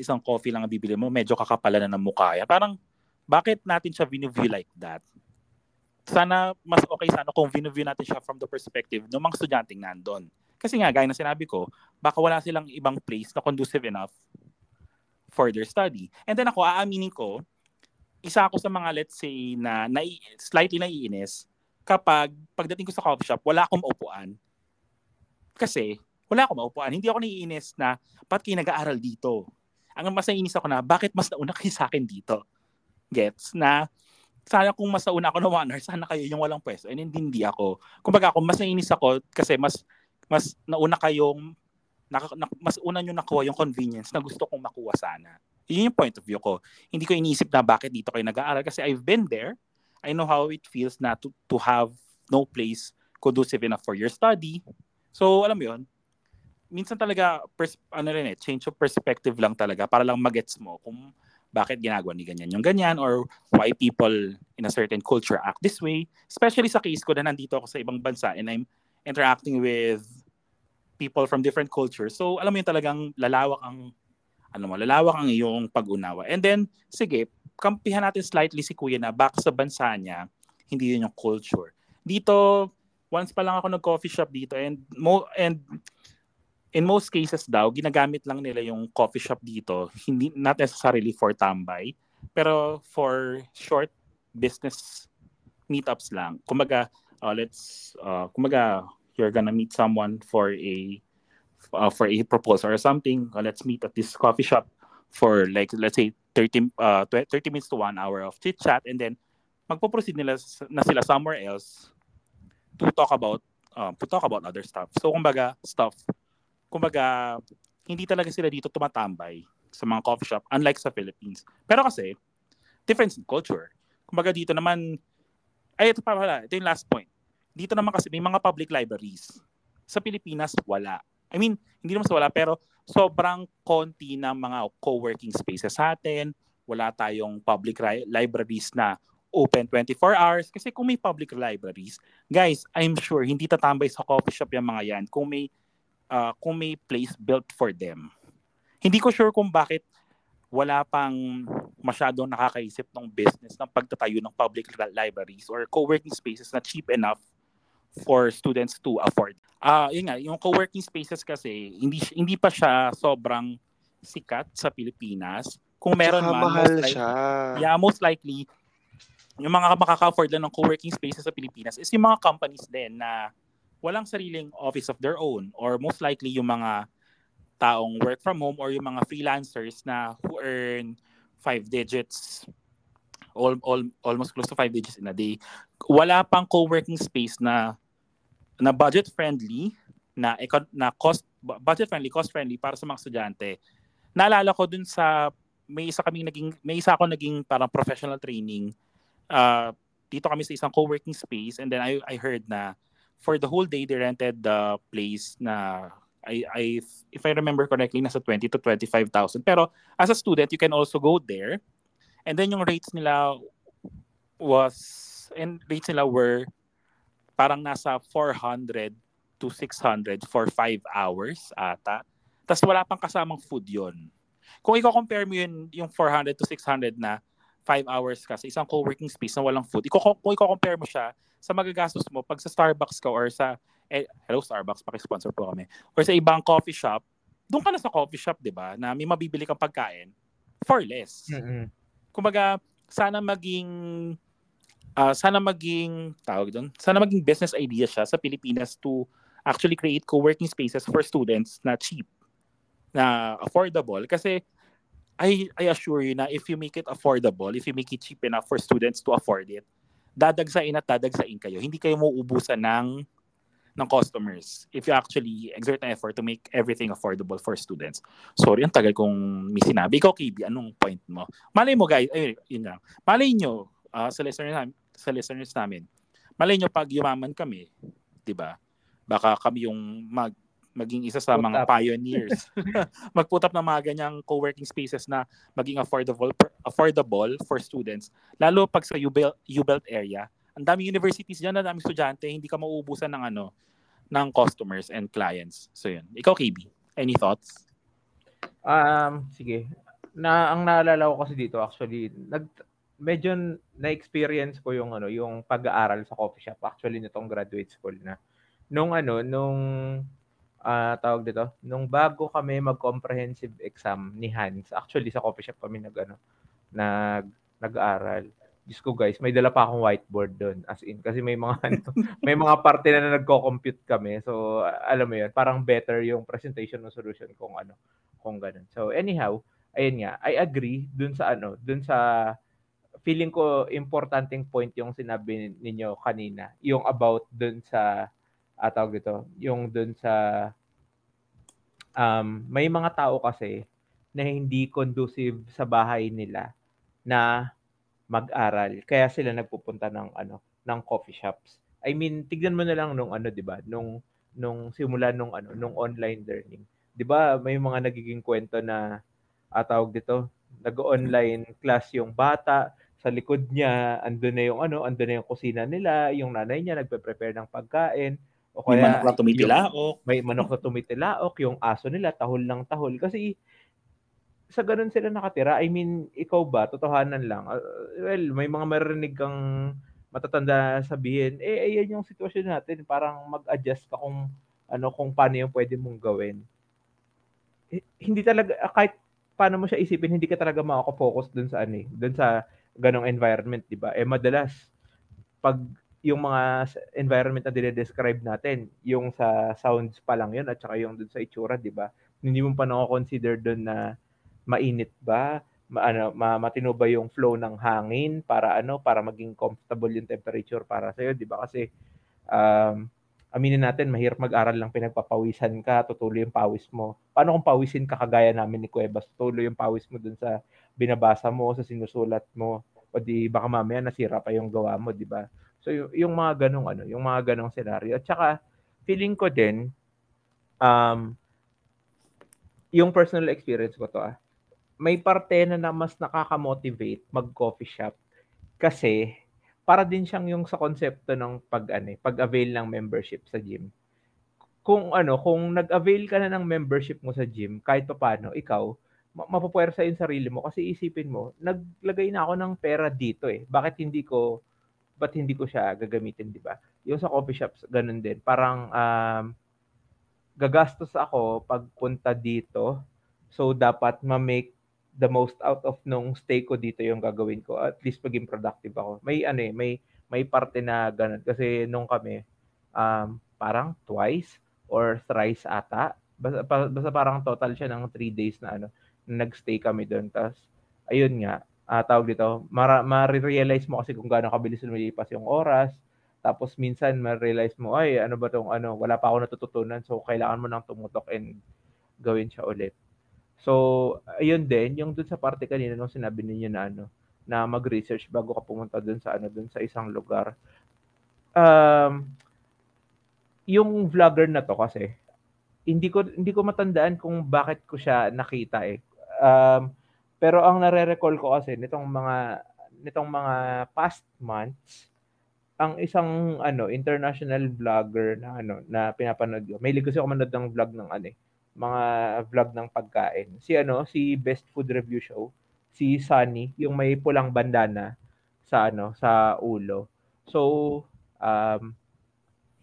isang coffee lang ang bibili mo, medyo kakapala na ng mukha. Parang bakit natin siya view like that? Sana mas okay sana kung view natin siya from the perspective ng mga estudyanteng nandoon. Kasi nga, gaya na sinabi ko, baka wala silang ibang place na conducive enough for their study. And then ako, aaminin ko, isa ako sa mga, let's say, na slightly naiinis kapag pagdating ko sa coffee shop, wala akong maupuan. Kasi, wala akong maupuan. Hindi ako naiinis na, ba't kayo nag-aaral dito? Ang mas naiinis ako na, bakit mas nauna kayo sa akin dito? Gets? Na, sana kung mas nauna ako na 1 hour, sana kayo yung walang pwesto. And hindi ako. Kumbaga ako, mas naiinis ako kasi mas nauna kayong, mas una nyo nakuha yung convenience na gusto kong makuha sana. Yun yung point of view ko. Hindi ko iniisip na bakit dito kayo nag-aaral kasi I've been there. I know how it feels na to have no place conducive enough for your study. So, alam mo yun, minsan talaga, change of perspective lang talaga para lang magets mo kung bakit ginagawa ni ganyan yung ganyan or why people in a certain culture act this way. Especially sa case ko na nandito ako sa ibang bansa and I'm interacting with people from different cultures. So, alam mo yun talagang lalawak ang iyong pag-unawa. And then, sige, kampihan natin slightly si Kuya na back sa bansa niya, hindi yun yung culture. Dito, once pa lang ako nag-coffee shop dito and in most cases daw, ginagamit lang nila yung coffee shop dito, hindi not necessarily for tambay, pero for short business meetups lang. Kumbaga, you're gonna meet someone for a proposal or something. Let's meet at this coffee shop for like, let's say 30 minutes to 1 hour of chit chat, and then magpo-proceed na sila somewhere else to talk about other stuff. So kumbaga hindi talaga sila dito tumatambay sa mga coffee shop unlike sa Philippines. Pero kasi difference in culture. Kumbaga dito naman ito yung last point. Dito naman kasi may mga public libraries. Sa Pilipinas, wala. I mean, hindi naman wala, pero sobrang konti ng mga co-working spaces sa atin. Wala tayong public libraries na open 24 hours. Kasi kung may public libraries, guys, I'm sure hindi tatambay sa coffee shop yung mga yan kung may place built for them. Hindi ko sure kung bakit wala pang masyadong nakakaisip ng business ng pagtatayo ng public libraries or co-working spaces na cheap enough for students to afford. Yun nga, yung co-working spaces kasi, hindi pa siya sobrang sikat sa Pilipinas. Kung meron man, most likely, yung mga makaka-afford lang ng co-working spaces sa Pilipinas is yung mga companies din na walang sariling office of their own, or most likely yung mga taong work from home or yung mga freelancers na who earn 5 digits, almost close to 5 digits in a day. Wala pang co-working space na budget-friendly, cost-friendly para sa mga estudyante. Naalala ko dun sa may isa ako naging parang professional training. Dito kami sa isang co-working space, and then I heard na for the whole day they rented the place na I if I remember correctly, nasa 20 to 25,000. Pero as a student, you can also go there. And then yung rates nila were parang nasa 400 to 600 for 5 hours ata. Tas wala pang kasamang food yon. Kung i-compare mo yun, yung 400 to 600 na 5 hours ka sa isang co-working space na walang food, kung i-compare mo siya sa magagastos mo pag sa Starbucks ka or sa hello Starbucks, paki-sponsor po kami. Or sa ibang coffee shop, doon ka na sa coffee shop, 'di ba? Na may mabibili kang pagkain for less. Mm-hmm. Kumbaga, sana maging business idea siya sa Pilipinas to actually create co-working spaces for students na cheap, na affordable, kasi I assure you na if you make it affordable, if you make it cheap enough for students to afford it, dadagsain kayo. Hindi kayo mauubusan ng customers if you actually exert an effort to make everything affordable for students. Sorry, ang tagal kong may sinabi. Ikaw, KB, anong point mo? Malay mo, guys. Yun lang. Malay nyo, sa listeners namin, malay nyo pag yumaman kami, diba? Baka kami yung maging isa sa mga pioneers. Magputap ng mga ganyang co-working spaces na maging affordable for students. Lalo pag sa U-Belt area, ang daming universities dyan, ang daming estudyante, hindi ka mauubusan ng customers and clients. So yun. Ikaw, KB, any thoughts? Sige. Ang naalala ko kasi dito actually, medyo na-experience ko yung pag-aaral sa coffee shop actually nitong graduate school na. Nung bago kami mag-comprehensive exam ni Hans, actually sa coffee shop kami nag-aaral. Diyos ko guys, may dala pa akong whiteboard doon, as in, kasi may mga parte na nagko-compute kami, so alam mo yun, parang better yung presentation ng solution kung ganun. So anyhow, ayun nga, I agree doon sa feeling ko importanteng point yung sinabi ninyo kanina, yung about doon sa may mga tao kasi na hindi conducive sa bahay nila na mag-aral, kaya sila nagpupunta ng coffee shops. I mean, tignan mo na lang nung 'di ba, nung simula nung online learning. 'Di ba, may mga nagiging kwento na nag-online class yung bata, sa likod niya andun na yung kusina nila, yung nanay niya nagpe-prepare ng pagkain, o kaya may manok na tumitilaok, yung aso nila tahol lang tahol kasi sa ganun sila nakatira. I mean, ikaw ba, totohanan lang, well, may mga maririnig kang matatanda sabihin, ayan yung sitwasyon natin, parang mag-adjust ka kung paano yung pwede mong gawin. Hindi talaga, kahit paano mo siya isipin, hindi ka talaga makaka-focus dun sa ganong environment, di ba? Madalas, pag yung mga environment na dinedescribe natin, yung sa sounds pa lang yun, at saka yung dun sa itsura, di ba? Hindi mo pa nako-consider dun na mainit ba, matino ba yung flow ng hangin para maging comfortable yung temperature para sa iyo, 'di ba? Kasi aminin natin, mahirap mag-aral lang pinagpapawisan ka, tutuloy yung pawis mo. Paano kung pawisin ka kagaya namin ni Cuevas, tutuloy yung pawis mo dun sa binabasa mo, sa sinusulat mo, o di baka mamaya nasira pa yung gawa mo, 'di ba? So yung mga ganong scenario. At saka feeling ko din yung personal experience ko to, may parte na mas nakaka-motivate mag-coffee shop kasi para din siyang yung sa konsepto ng pag-avail ng membership sa gym. kung nag-avail ka na ng membership mo sa gym, kahit paano, ikaw, mapapuwersa yung sarili mo kasi isipin mo, naglagay na ako ng pera dito eh. Ba't hindi ko siya gagamitin, di ba? Yung sa coffee shops, ganun din. Parang gagastos ako pagpunta dito, so dapat ma-make the most out of nung stay ko dito yung gagawin ko. At least paging productive ako. May may parte na ganun. Kasi nung kami, parang twice or thrice ata. Basta parang total siya ng 3 days na nagstay kami doon. Tapos, ayun nga, tawag dito, marirealize mo kasi kung gaano kabilis lumipas yung oras. Tapos minsan marirealize mo, ay, ano ba tong wala pa ako natututunan. So, kailangan mo nang tumutok and gawin siya ulit. So, ayun din, yung doon sa parte kanina nung sinabi ninyo na na mag-research bago ka pumunta doon sa doon sa isang lugar. Yung vlogger na to kasi, hindi ko matandaan kung bakit ko siya nakita eh. Pero ang nare-recall ko kasi nitong mga past months, ang isang international vlogger na na pinapanood ko. Mahilig kasi ako manood ng vlog ng mga vlog ng pagkain. Si Best Food Review Show, si Sunny, yung may pulang bandana sa sa ulo. So,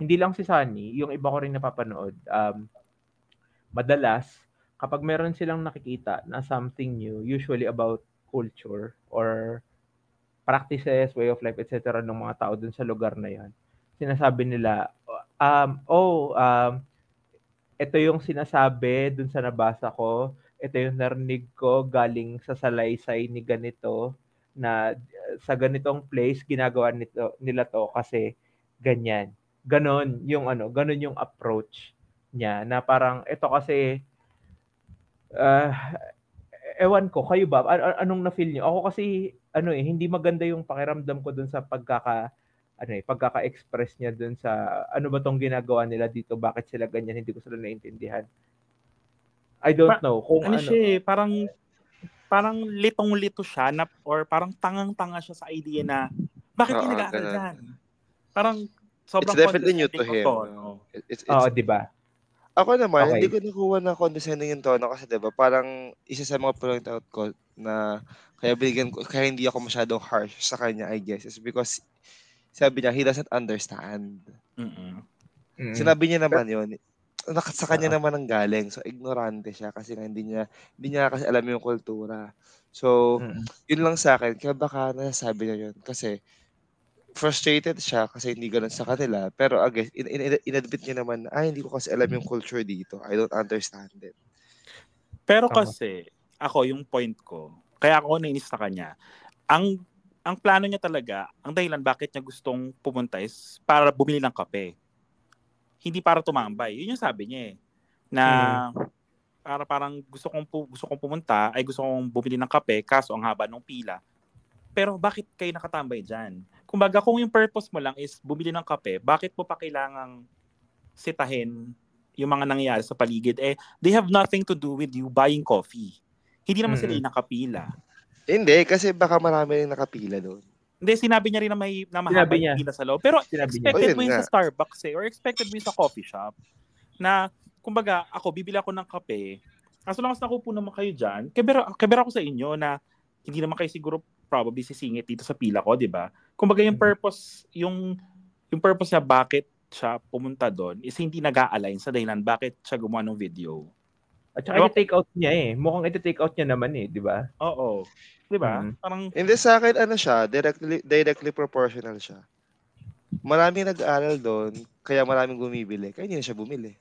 hindi lang si Sunny, yung iba ko rin napapanood. Madalas, kapag meron silang nakikita na something new, usually about culture or practices, way of life, etc. ng mga tao dun sa lugar na yan, sinasabi nila, ito yung sinasabi dun sa nabasa ko, ito yung narinig ko galing sa salaysay ni ganito, na sa ganitong place ginagawa nila to kasi ganyan. Ganon yung ganon yung approach niya na parang ito kasi ewan ko, kayo ba? Anong na-feel niyo? Ako kasi, hindi maganda yung pakiramdam ko dun sa pagkaka-express niya dun sa ano ba tong ginagawa nila dito? Bakit sila ganyan? Hindi ko sila naiintindihan. I don't know. Kung siya, parang litong-lito siya na, or parang tangang-tanga siya sa idea na bakit ginagawa diyan? Parang sobrang it's definitely new to him. It's di ba? Ako naman, hindi ko nakuha na condescending yung tono kasi diba, parang isa sa mga point out ko na kaya hindi ako masyadong harsh sa kanya, I guess, is because sabi niya, he doesn't understand. Sinabi niya naman yun. Sa kanya naman ang galing. So, ignorante siya kasi hindi niya kasi alam yung kultura. So, yun lang sa akin. Kaya baka nasabi niya yun kasi frustrated siya kasi hindi ganun sa kanila. Pero again, inadmit niya naman, hindi ko kasi alam yung culture dito. I don't understand it. Pero kasi, ako, yung point ko, kaya ako nainis na kanya. Ang plano niya talaga, ang dahilan bakit niya gustong pumunta is para bumili ng kape. Hindi para tumambay. Yun yung sabi niya eh. Na parang gusto kong pumunta, ay gusto kong bumili ng kape, kaso ang haba ng pila. Pero bakit kayo nakatambay dyan? Kumbaga, kung yung purpose mo lang is bumili ng kape, bakit mo pa kailangang sitahin yung mga nangyayari sa paligid? Eh, they have nothing to do with you buying coffee. Hindi naman sila yung nakapila. Hindi, kasi baka marami rin nakapila doon. Hindi, sinabi niya rin na may namahabang pila sa loob. Pero expected mo yun sa Starbucks eh, or expected mo yun sa coffee shop. Na, kumbaga, ako, bibili ako ng kape. Kaso lang mas nakupo naman kayo dyan, kabera ko sa inyo na hindi naman kayo siguro probably sisingit dito sa pila ko, di ba? Kumbaga yung purpose, yung purpose niya bakit siya pumunta doon is hindi nag-a-align sa dahilan bakit siya gumawa ng video. At saka i-take out niya eh. Mukhang i-take out niya naman eh, di ba? Oo. Di ba? Parang hindi sa akin siya, directly proportional siya. Maraming nag-aaral doon, kaya maraming bumibili. Kaya hindi na siya bumili.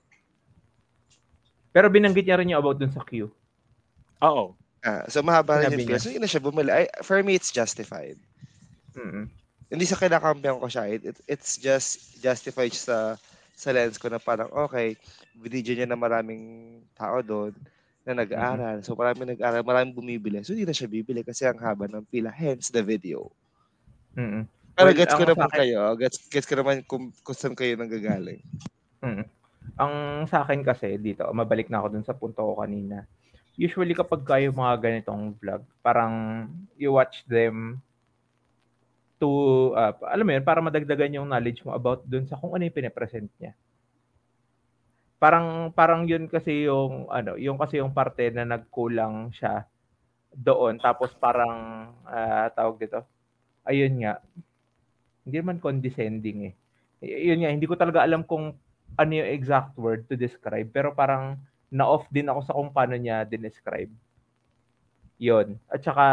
Pero binanggit niya rin yung about doon sa queue. Oo. So mahaba rin yung queue. So hindi na siya bumili. For me, it's justified. Hindi sa kinakampihan ko siya. It's just justified sa lens ko na parang, okay, video niya na maraming tao doon na nag-aaral. So maraming nag-aaral, maraming bumibili. So hindi na siya bibili kasi ang haba ng pila. Hence the video. Pero well, gets ko naman kayo. Gets ko naman kung saan kayo nanggagaling. Ang sa akin kasi dito, mabalik na ako dun sa punto ko kanina. Usually kapag kayo mga ganitong vlog, parang you watch them to, alam mo yun, para madagdagan yung knowledge mo about dun sa kung ano yung pinapresent niya. Parang yun kasi yung ano, yung kasi yung parte na nagkulang siya doon, tapos parang tawag dito. Ayun nga. Hindi man condescending eh. Yun nga, hindi ko talaga alam kung ano yung exact word to describe, pero parang na-off din ako sa kung paano niya dinescribe. Yun. At saka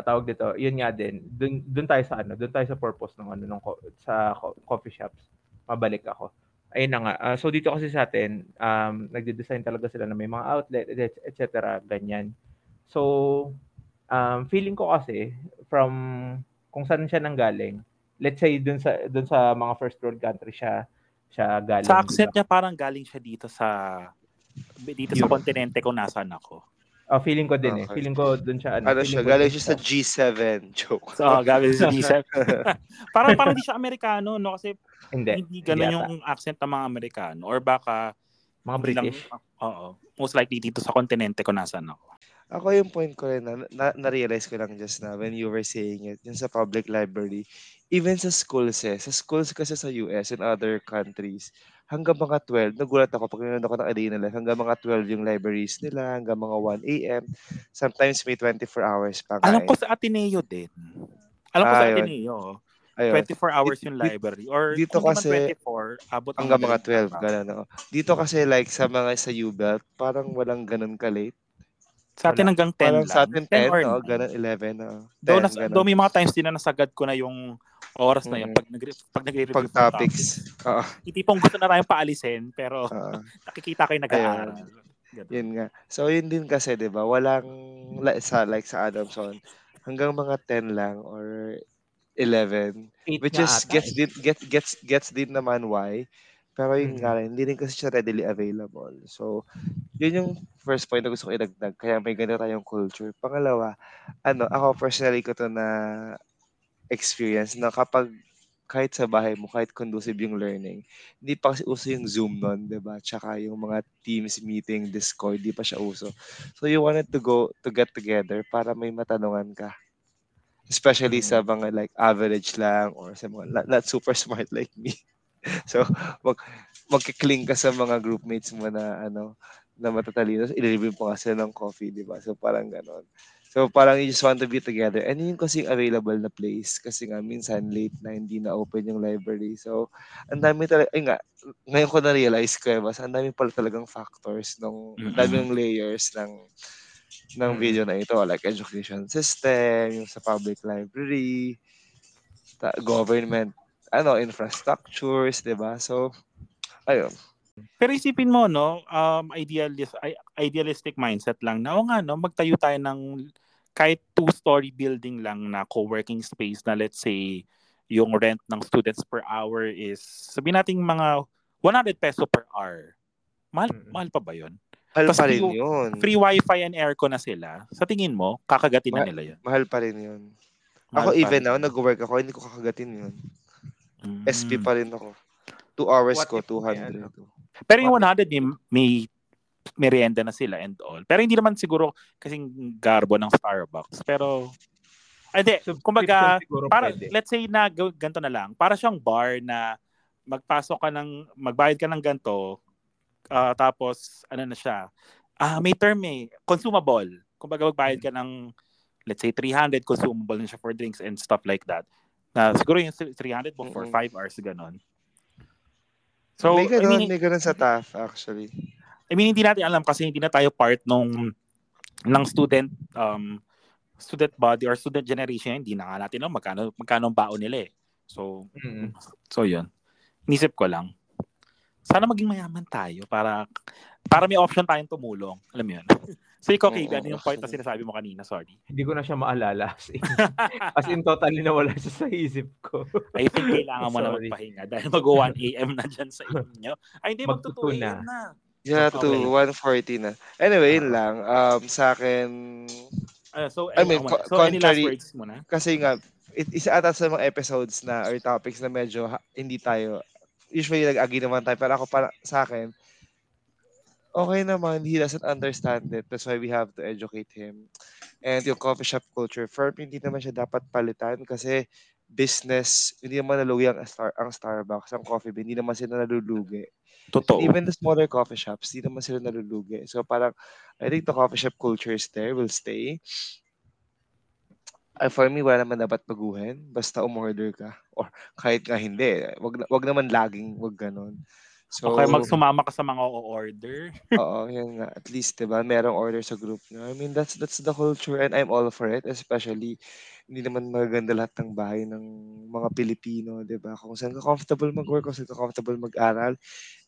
tawag dito, yun nga din. Doon tayo sa ano, doon tayo sa purpose ng ano nung sa coffee shops. Mabalik ako. Ayun na nga. So dito kasi sa atin, nagde-design talaga sila na may mga outlet, etc. Ganyan. So, feeling ko kasi from kung saan siya nanggaling, let's say dun sa mga first world country siya galing. Sa accent niya parang galing siya dito sa kontinente kung nasaan ako. Oh, feeling ko din eh. Feeling ko doon siya ano. Siya, galing siya sa G7 joke. So, galing sa G7. parang di siya Amerikano, no? Kasi hindi ganun yung accent ng mga Amerikano or baka mga British. Oo. Most likely dito sa kontinente ko nasaan ako. Ako yung point ko rin na na-realize ko lang just na when you were saying it, yung sa public library, even sa schools kasi sa US and other countries, hanggang mga 12, nagulat ako pag nanonood ako ng Adina, hanggang mga 12 yung libraries nila, hanggang mga 1 a.m. Sometimes may 24 hours pa. Alam ko sa Ateneo din. Alam ko sa Ateneo. Ayun. 24 hours yung library. Or dito kasi 24, abot hanggang mga 12. Ganun ako. Dito kasi like sa mga sa U-Belt, parang walang ganun ka-late. Sa atin hanggang 10 parang lang. Sa atin 10 or no? Ganun, 11. No? 10, may mga times din na nasagad ko na yung oras na yun pag topics. Itipong gusto na tayong paalisin pero nakikita kayo nag-aaral. Yun nga. So yun din kasi 'di ba? Walang like sa Adamson hanggang mga 10 lang or 11 which is gets din naman why. Pero yun nga rin, hindi rin kasi siya readily available. So, yun yung first point na gusto ko idagdag. Kaya may ganito tayong culture. Pangalawa, ako personally ko to na experience na kapag kahit sa bahay mo, kahit conducive yung learning, hindi pa kasi uso yung Zoom nun, diba? Tsaka yung mga Teams meeting, Discord, hindi pa siya uso. So you wanted to go to get together para may matanungan ka. Especially sa mga like average lang or sa mga not super smart like me. So magkikling ka sa mga groupmates mo na na matatalino. So, ililibre pa kasi ng coffee, diba? So parang ganon. So parang you just want to be together. And yun kasi available na place. Kasi nga minsan late na hindi na open yung library. So ang dami talaga. Ngayon ko na-realize ko ang dami pala talagang factors. Ang daming layers ng video na ito. Like education system, yung sa public library, government, infrastructures, diba? So, ayun. Pero isipin mo, no, idealistic mindset lang na, magtayo tayo ng kahit 2-story building lang na co-working space na let's say, yung rent ng students per hour is, sabihin natin mga 100 peso per hour. Mahal pa ba yun? Mahal pa rin yun. Free wifi and aircon na sila. Sa tingin mo, kakagatin na nila yun? Mahal pa rin yun. Mahal ako even now, nag-work ako, hindi ko kakagatin yun. SP pa rin ako. 2 hours ko, 200. Pero yung 100, may merienda na sila and all. Pero hindi naman siguro kasing garbo ng Starbucks. Pero, kumbaga, para, let's say na ganito na lang. Para siyang bar na magbayad ka ng ganito, tapos, na siya, may term consumable. Kumbaga, magbayad ka ng, let's say, 300, consumable na siya for drinks and stuff like that. Siguro yung 300 mo for 5 hours, ganon. So, may ganun sa TAF actually. Hindi natin alam kasi hindi na tayo part ng student body or student generation. Hindi na nga natin alam magkano baon nila eh. So, so yun. Inisip ko lang. Sana maging mayaman tayo para may option tayong tumulong. Alam mo yun. So, ikaw, Kevin, yung point na sinasabi mo kanina, sorry. Hindi ko na siya maalala. As in totally nawala siya sa isip ko. I think kailangan mo na magpahinga dahil mag 1 a.m. na dyan sa inyo. Ay, hindi, mag-2 a.m. na. Yeah, okay. 1:40 na. Anyway, yun lang. Sa akin, any last words mo na? Kasi nga, isa ata sa mga episodes na or topics na medyo hindi tayo, usually nag-agi naman tayo, pero ako para sa akin, okay naman, he doesn't understand it. That's why we have to educate him. And yung coffee shop culture firm, hindi naman siya dapat palitan kasi business, hindi naman nalugi ang Starbucks, ang coffee bean, hindi naman sila nalulugi. Totoo. Even the smaller coffee shops, di naman sila nalulugi. So parang, I think the coffee shop culture is there, will stay. For me, wala naman dapat baguhin. Basta umorder ka. Or kahit nga hindi. Wag naman laging, wag ganun. So, okay, magsumama ka sa mga o-order. Oo, yun nga. At least, diba, merong order sa group na. I mean, that's the culture and I'm all for it. Especially, hindi naman maganda lahat ng bahay ng mga Pilipino, diba? Kung saan ka comfortable mag-work, kung saan ka comfortable mag-aral,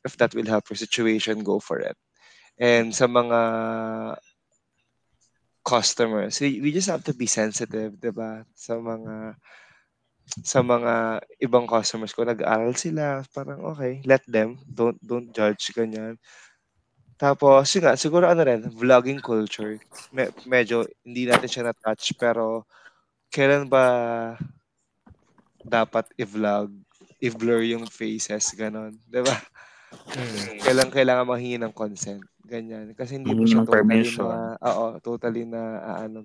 if that will help your situation, go for it. And sa mga customers, we just have to be sensitive, diba? Sa mga ibang customers ko, nag-aaral sila, parang okay, let them, don't judge, ganyan. Tapos, yun nga, siguro ano rin, vlogging culture, medyo hindi natin siya na-touch, pero kailan ba dapat i-vlog, i-blur yung faces, ganon, diba? Kailan kailangan manghingi ng consent, ganyan, kasi hindi mo siya totally na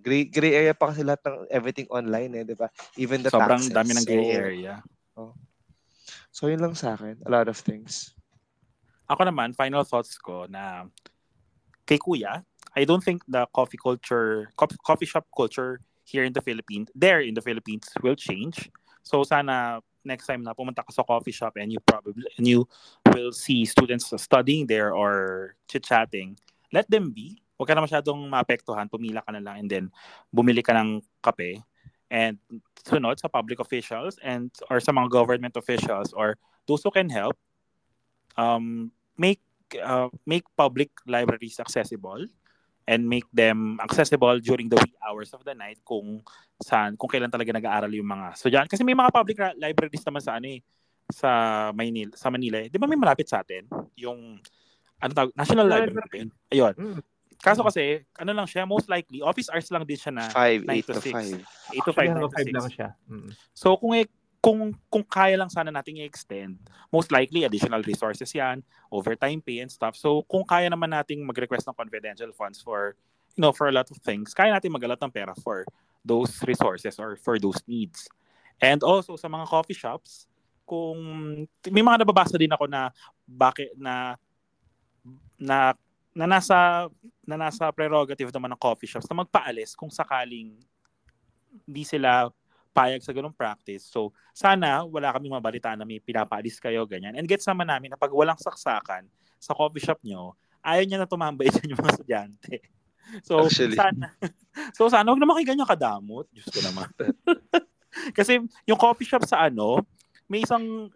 gray area pa kasi lahat ng everything online eh, di ba? Even the sobrang taxes, sobrang dami ng gray area. So yun lang sa akin, a lot of things. Ako naman, final thoughts ko na kay Kuya, I don't think the coffee shop culture here in the Philippines, will change. So sana next time na pumunta ka sa coffee shop and you will see students studying there or chit-chatting, let them be. Huwag ka na masyadong maapektuhan. Pumila ka na lang and then bumili ka ng kape. And sunod sa public officials and or sa mga government officials or those who can help, make public libraries accessible and make them accessible during the wee hours of the night kung kailan talaga nag-aaral yung mga estudyante. Kasi may mga public libraries naman sa sa Manila. Di ba may malapit sa atin? Yung National Library. Ayun. Kaso kasi, ano lang siya, most likely, office hours lang din siya na 8 to 5. 8 to 5 lang siya. So kung kaya lang sana natin i-extend, most likely additional resources yan, overtime pay and stuff. So kung kaya naman nating mag-request ng confidential funds for, you know, for a lot of things, kaya natin magalat ng pera for those resources or for those needs. And also sa mga coffee shops, kung may mga nababasa din ako na bakit na nasa prerogative naman ng coffee shops na magpaalis kung sakaling hindi sila payag sa ganung practice. So, sana wala kaming mabalitaan na may pinapaalis kayo, ganyan. And gets naman namin na pag walang saksakan sa coffee shop nyo, ayaw niya na tumambay dyan yung mga estudyante. So, actually, sana huwag naman kayo ganyan kadamot. Diyos ko naman. Kasi yung coffee shop sa may isang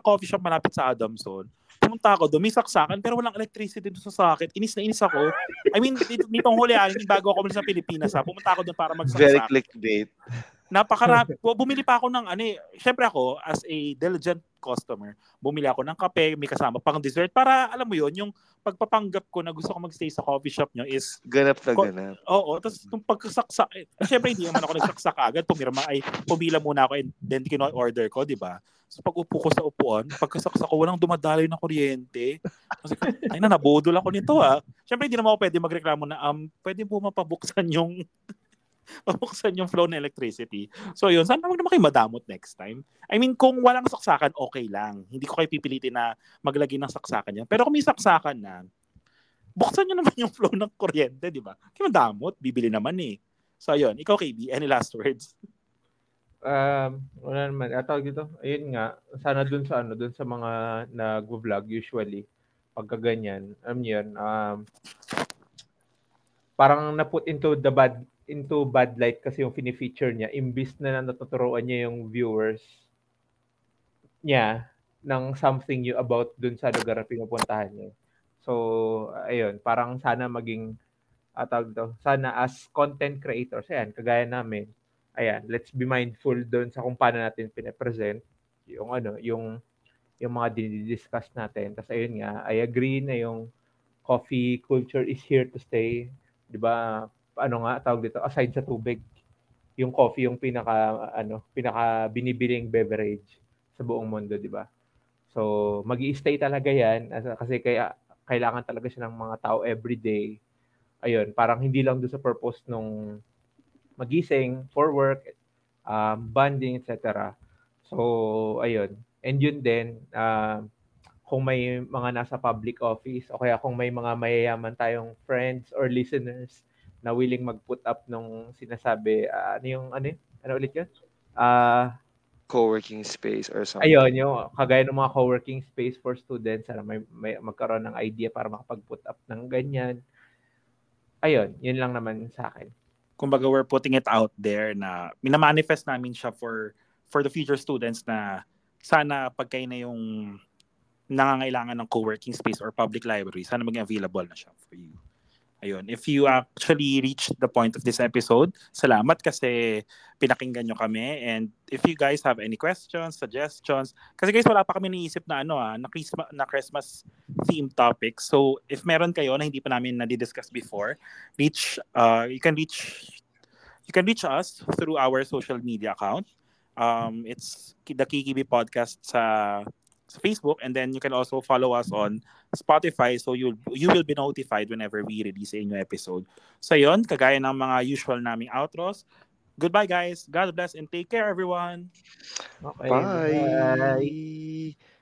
coffee shop malapit sa Adamson. Pumunta ako doon, may saksakan, pero walang electricity doon sa socket. Inis na inis ako. I mean, nitong huli, bago ako umalis sa Pilipinas, pumunta ako doon para magsaksak. Very clickbait. Napakarami. Bumili pa ako ng syempre ako, as a diligent customer, bumili ako ng kape, may kasama pang dessert, para alam mo yon yung pagpapanggap ko na gusto ko magstay sa coffee shop nyo is ganap na ganap. Oo, tapos nung pagkasaksak, syempre hindi naman ako nagsaksak agad, pumila muna ako and then kino-order ko, di ba? So pag upo ko sa upuan, pagkasaksak ko, walang dumadaloy na kuryente. Kasi, ay na, nabodol ako nito ah. Syempre hindi naman ako pwede magreklamo na, pwede po mapabuksan yung flow ng electricity. So yun, sana wag naman kayo madamot next time. I mean, kung walang saksakan, okay lang. Hindi ko kayo pipilitin na maglagay ng saksakan yan. Pero kung may saksakan na, buksan nyo naman yung flow ng kuryente, di ba? Kaya madamot, bibili naman eh. So yun, ikaw KB, any last words? Wala naman. Tawag dito, ayun nga, sana dun sa mga nag-vlog usually, pagka ganyan, alam nyo yun, parang na-put into bad light kasi yung fini-feature niya, imbis na natuturuan niya yung viewers niya ng something new about dun sa lugar na pinupuntahan niya. So, ayun, parang sana maging, sana as content creators, ayan, kagaya namin, ayan, let's be mindful doon sa kung paano natin pinapresent yung yung mga dinidiscuss natin. Tapos ayun nga, I agree na yung coffee culture is here to stay. 'Di ba? Aside sa tubig, yung coffee yung pinaka binibiling beverage sa buong mundo, 'di ba? So, magi-stay talaga 'yan kasi kaya kailangan talaga siya ng mga tao every day. Ayun, parang hindi lang doon sa purpose nung magising, for work, bonding, etc. So, ayun. And yun din, kung may mga nasa public office o kaya kung may mga mayayaman tayong friends or listeners na willing mag-put up nung sinasabi, ano ulit yun? Co-working space or something. Ayun, yung kagaya ng mga co-working space for students, sana may magkaroon ng idea para makapag-put up ng ganyan. Ayun, yun lang naman sa akin. Kumbaga, we're putting it out there na minamanifest namin siya for the future students na sana pagkain na yung nangangailangan ng co-working space or public library, sana maging available na siya for you. Ayun, if you actually reached the point of this episode, salamat kasi pinakinggan nyo kami. And if you guys have any questions, suggestions, kasi guys, wala pa kami naisip na na Christmas theme topics. So if meron kayo na hindi pa namin na-discuss before, you can reach us through our social media account. It's the KKB Podcast sa Facebook, and then you can also follow us on Spotify, so you will be notified whenever we release a new episode. So yun, kagaya ng mga usual naming outros. Goodbye guys. God bless and take care everyone. Okay, bye. Bye.